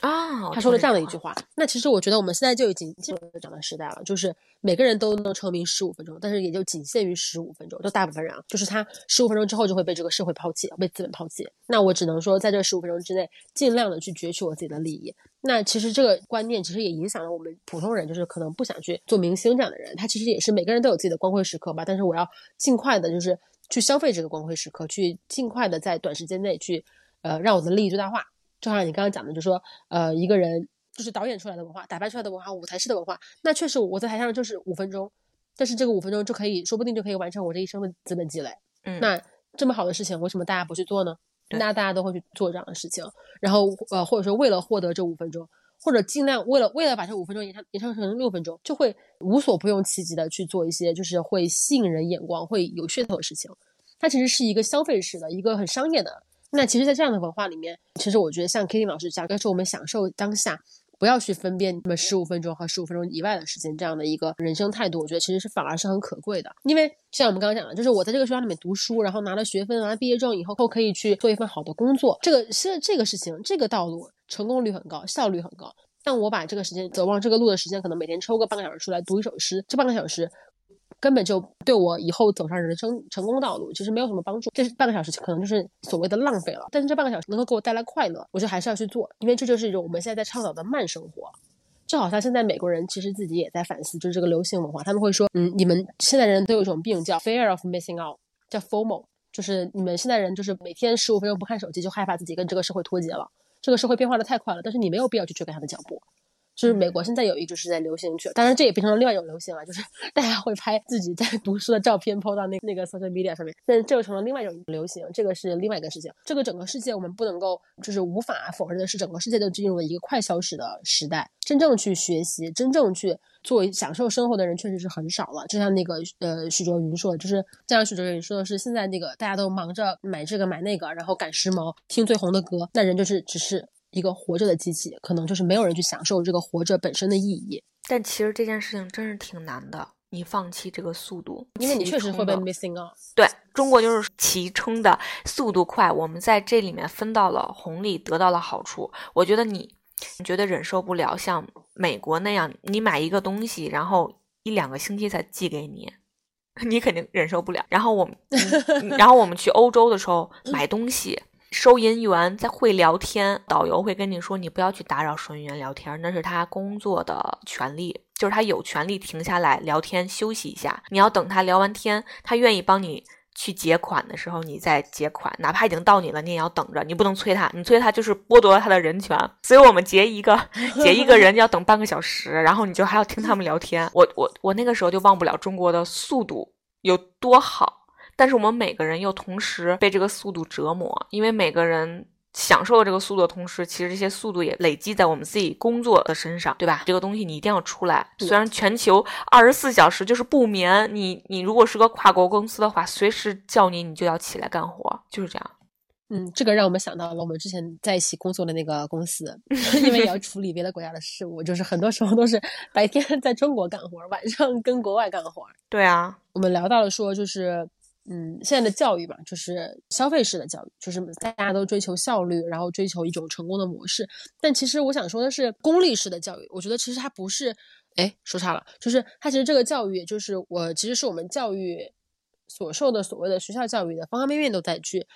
啊。他说了这样的一句话。那其实我觉得我们现在就已经进入了这样的时代了，就是每个人都能成名十五分钟，但是也就仅限于十五分钟。就大部分人啊，就是他十五分钟之后就会被这个社会抛弃，被资本抛弃。那我只能说，在这十五分钟之内，尽量的去攫取我自己的利益。那其实这个观念其实也影响了我们普通人，就是可能不想去做明星这样的人，他其实也是每个人都有自己的光辉时刻吧，但是我要尽快的就是去消费这个光辉时刻，去尽快的在短时间内去呃让我的利益最大化。就像你刚刚讲的，就是说呃一个人就是导演出来的文化，打扮出来的文化，舞台式的文化，那确实我在台上就是五分钟，但是这个五分钟就可以说不定就可以完成我这一生的资本积累。嗯，那这么好的事情为什么大家不去做呢？那大家都会去做这样的事情，然后呃，或者说为了获得这五分钟，或者尽量为了为了把这五分钟延长延长成六分钟，就会无所不用其极的去做一些就是会吸引人眼光、会有噱头的事情。它其实是一个消费式的，一个很商业的。那其实在这样的文化里面，其实我觉得像 Keating 老师讲，就是我们享受当下，不要去分辨那么十五分钟和十五分钟以外的时间，这样的一个人生态度，我觉得其实是反而是很可贵的。因为像我们刚刚讲的，就是我在这个学校里面读书，然后拿了学分，拿了毕业证以后，可以去做一份好的工作。这个是这个事情，这个道路成功率很高，效率很高。但我把这个时间走往这个路的时间，可能每天抽个半个小时出来读一首诗，这半个小时根本就对我以后走上人生成功道路其实没有什么帮助，这半个小时可能就是所谓的浪费了。但是这半个小时能够给我带来快乐，我就还是要去做，因为这就是一种我们现在在倡导的慢生活。就好像现在美国人其实自己也在反思，就是这个流行文化，他们会说嗯，你们现在人都有一种病叫 fear of missing out， 叫 FOMO， 就是你们现在人就是每天十五分钟不看手机就害怕自己跟这个社会脱节了，这个社会变化的太快了，但是你没有必要去追赶他的脚步。就是美国现在有一就是在流行去，当然这也变成了另外一种流行啊，就是大家会拍自己在读书的照片 po 到那那个 social media 上面，但这又成了另外一种流行，这个是另外一个事情。这个整个世界我们不能够就是无法否认的是，整个世界都进入了一个快消失的时代，真正去学习、真正去做享受生活的人确实是很少了。就像那个呃许卓云说的，就是就像许卓云说的是，现在那个大家都忙着买这个买那个，然后赶时髦、听最红的歌，那人就是只是一个活着的机器，可能就是没有人去享受这个活着本身的意义。但其实这件事情真是挺难的，你放弃这个速度，因为你确实会被 missing out。 对，中国就是其称的速度快，我们在这里面分到了红利，得到了好处。我觉得你你觉得忍受不了像美国那样，你买一个东西然后一两个星期才寄给你，你肯定忍受不了。然后我们然后我们去欧洲的时候买东西，收银员在会聊天，导游会跟你说你不要去打扰收银员聊天，那是他工作的权利，就是他有权利停下来聊天休息一下，你要等他聊完天，他愿意帮你去结款的时候你再结款，哪怕已经到你了你也要等着，你不能催他，你催他就是剥夺了他的人权。所以我们结一个结一个人要等半个小时，然后你就还要听他们聊天。我我我那个时候就忘不了中国的速度有多好，但是我们每个人又同时被这个速度折磨，因为每个人享受这个速度的同时，其实这些速度也累积在我们自己工作的身上，对吧？这个东西你一定要出来。虽然全球二十四小时就是不眠，你你如果是个跨国公司的话，随时叫你你就要起来干活，就是这样。嗯，这个让我们想到了我们之前在一起工作的那个公司，因为也要处理别的国家的事务，就是很多时候都是白天在中国干活，晚上跟国外干活。对啊，我们聊到了说就是嗯，现在的教育吧，就是消费式的教育，就是大家都追求效率，然后追求一种成功的模式。但其实我想说的是，功利式的教育，我觉得其实它不是，哎，说差了，就是它其实这个教育，就是我其实是我们教育所受的所谓的学校教育的方方面面都在去，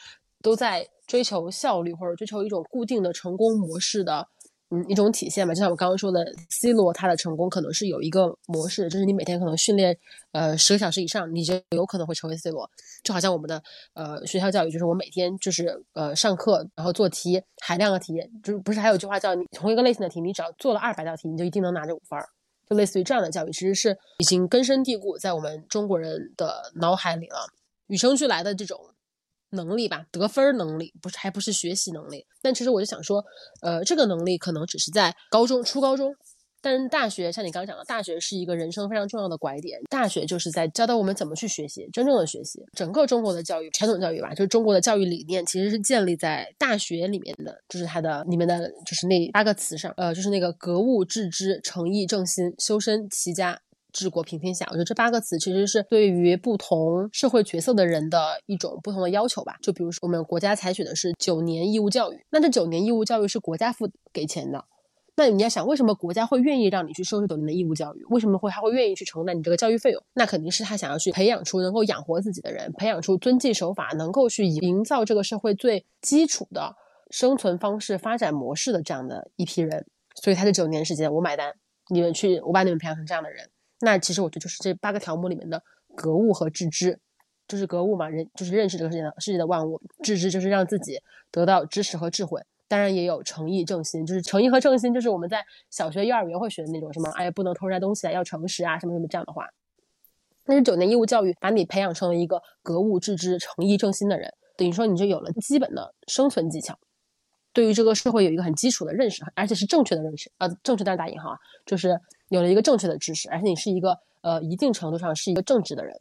都在追求效率或者追求一种固定的成功模式的。嗯，一种体现吧，就像我刚刚说的 C 罗他的成功可能是有一个模式，就是你每天可能训练呃十个小时以上，你就有可能会成为 C 罗。就好像我们的呃学校教育，就是我每天就是呃上课然后做题，海量的题，就是不是还有句话叫你同一个类型的题你只要做了二百道题你就一定能拿着五分，就类似于这样的教育其实是已经根深蒂固在我们中国人的脑海里了，与生俱来的这种能力吧，得分能力，不是还不是学习能力。但其实我就想说呃，这个能力可能只是在高中初高中，但是大学像你刚刚讲的，大学是一个人生非常重要的拐点，大学就是在教导我们怎么去学习，真正的学习。整个中国的教育传统教育吧，就是中国的教育理念其实是建立在大学里面的，就是它的里面的就是那八个词上，呃，就是那个格物致知、诚意正心、修身齐家、治国平天下。我觉得这八个词其实是对于不同社会角色的人的一种不同的要求吧。就比如说我们国家采取的是九年义务教育，那这九年义务教育是国家付给钱的，那你要想为什么国家会愿意让你去收拾九年的义务教育，为什么会他会愿意去承担你这个教育费用，那肯定是他想要去培养出能够养活自己的人，培养出遵纪守法，能够去营造这个社会最基础的生存方式、发展模式的这样的一批人。所以他这九年时间我买单，你们去，我把你们培养成这样的人。那其实我觉得就是这八个条目里面的格物和致知，就是格物嘛，人就是认识这个世界的世界的万物，致知就是让自己得到知识和智慧，当然也有诚意正心，就是诚意和正心就是我们在小学幼儿园会学的那种什么哎不能偷人家东西啊，要诚实啊，什么什么这样的话。但是九年义务教育把你培养成了一个格物致知、诚意正心的人，等于说你就有了基本的生存技巧。对于这个社会有一个很基础的认识，而且是正确的认识，呃，正确当然打引号，就是有了一个正确的知识，而且你是一个呃一定程度上是一个正直的人，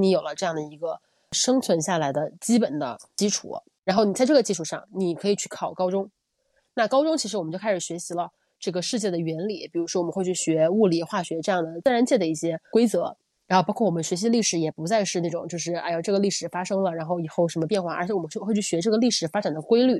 你有了这样的一个生存下来的基本的基础，然后你在这个基础上你可以去考高中。那高中其实我们就开始学习了这个世界的原理，比如说我们会去学物理、化学这样的自然界的一些规则，然后包括我们学习历史也不再是那种就是哎呦这个历史发生了然后以后什么变化，而且我们会去学这个历史发展的规律，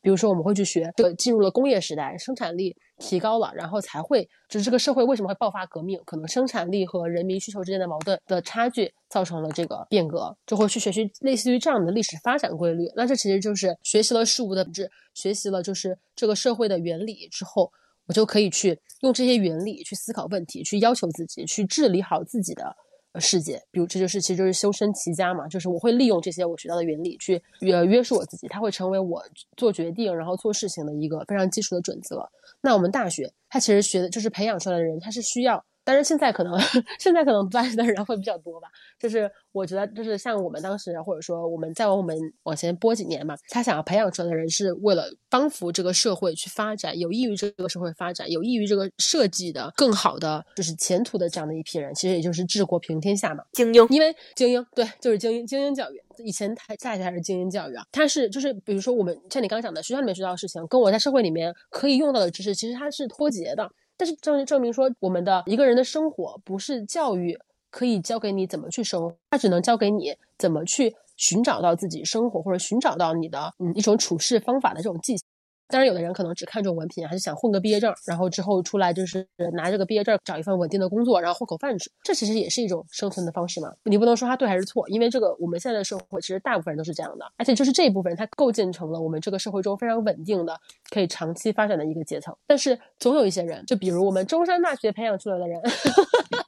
比如说我们会去学这个进入了工业时代，生产力提高了，然后才会就是这个社会为什么会爆发革命，可能生产力和人民需求之间的矛盾的差距造成了这个变革，就会去学习类似于这样的历史发展规律。那这其实就是学习了事物的本质，学习了就是这个社会的原理之后，我就可以去用这些原理去思考问题，去要求自己，去治理好自己的世界。比如这就是其实就是修身齐家嘛，就是我会利用这些我学到的原理去约约束我自己，它会成为我做决定然后做事情的一个非常基础的准则。那我们大学它其实学的就是培养出来的人，它是需要，但是现在可能现在可能大学的人会比较多吧，就是我觉得就是像我们当时或者说我们再往我们往前拨几年嘛，他想要培养出来的人是为了帮扶这个社会去发展，有益于这个社会发展，有益于这个设计的更好的就是前途的这样的一批人，其实也就是治国平天下嘛，精英，因为精英，对，就是精英，精英教育以前它大学还是精英教育啊，它是就是比如说我们像你刚刚讲的学校里面学到的事情跟我在社会里面可以用到的知识其实它是脱节的，但是证证明说我们的一个人的生活不是教育可以教给你怎么去生活，它只能教给你怎么去寻找到自己生活或者寻找到你的嗯一种处事方法的这种技巧。当然有的人可能只看重文凭，还是想混个毕业证，然后之后出来就是拿这个毕业证找一份稳定的工作，然后混口饭吃，这其实也是一种生存的方式嘛，你不能说它对还是错，因为这个我们现在的社会其实大部分人都是这样的，而且就是这一部分人它构建成了我们这个社会中非常稳定的可以长期发展的一个阶层。但是总有一些人，就比如我们中山大学培养出来的人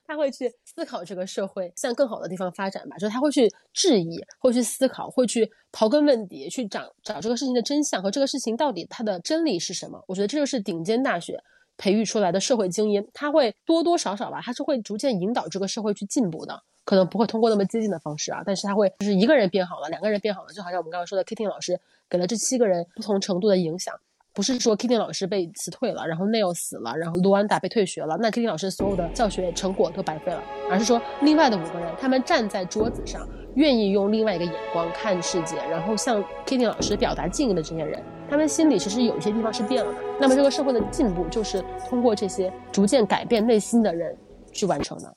他会去思考这个社会向更好的地方发展吧，就是他会去质疑，会去思考，会去刨根问底，去找找这个事情的真相和这个事情到底它的真理是什么。我觉得这就是顶尖大学培育出来的社会精英，他会多多少少吧，他是会逐渐引导这个社会去进步的，可能不会通过那么激进的方式啊，但是他会就是一个人变好了，两个人变好了，就好像我们刚刚说的 Keating 老师给了这七个人不同程度的影响，不是说 Keating 老师被辞退了，然后 Neil 死了，然后 Luanda 被退学了，那 Keating 老师所有的教学成果都白费了，而是说另外的五个人他们站在桌子上愿意用另外一个眼光看世界，然后向 Keating 老师表达敬意的这些人，他们心里其实有一些地方是变了的。那么这个社会的进步就是通过这些逐渐改变内心的人去完成的。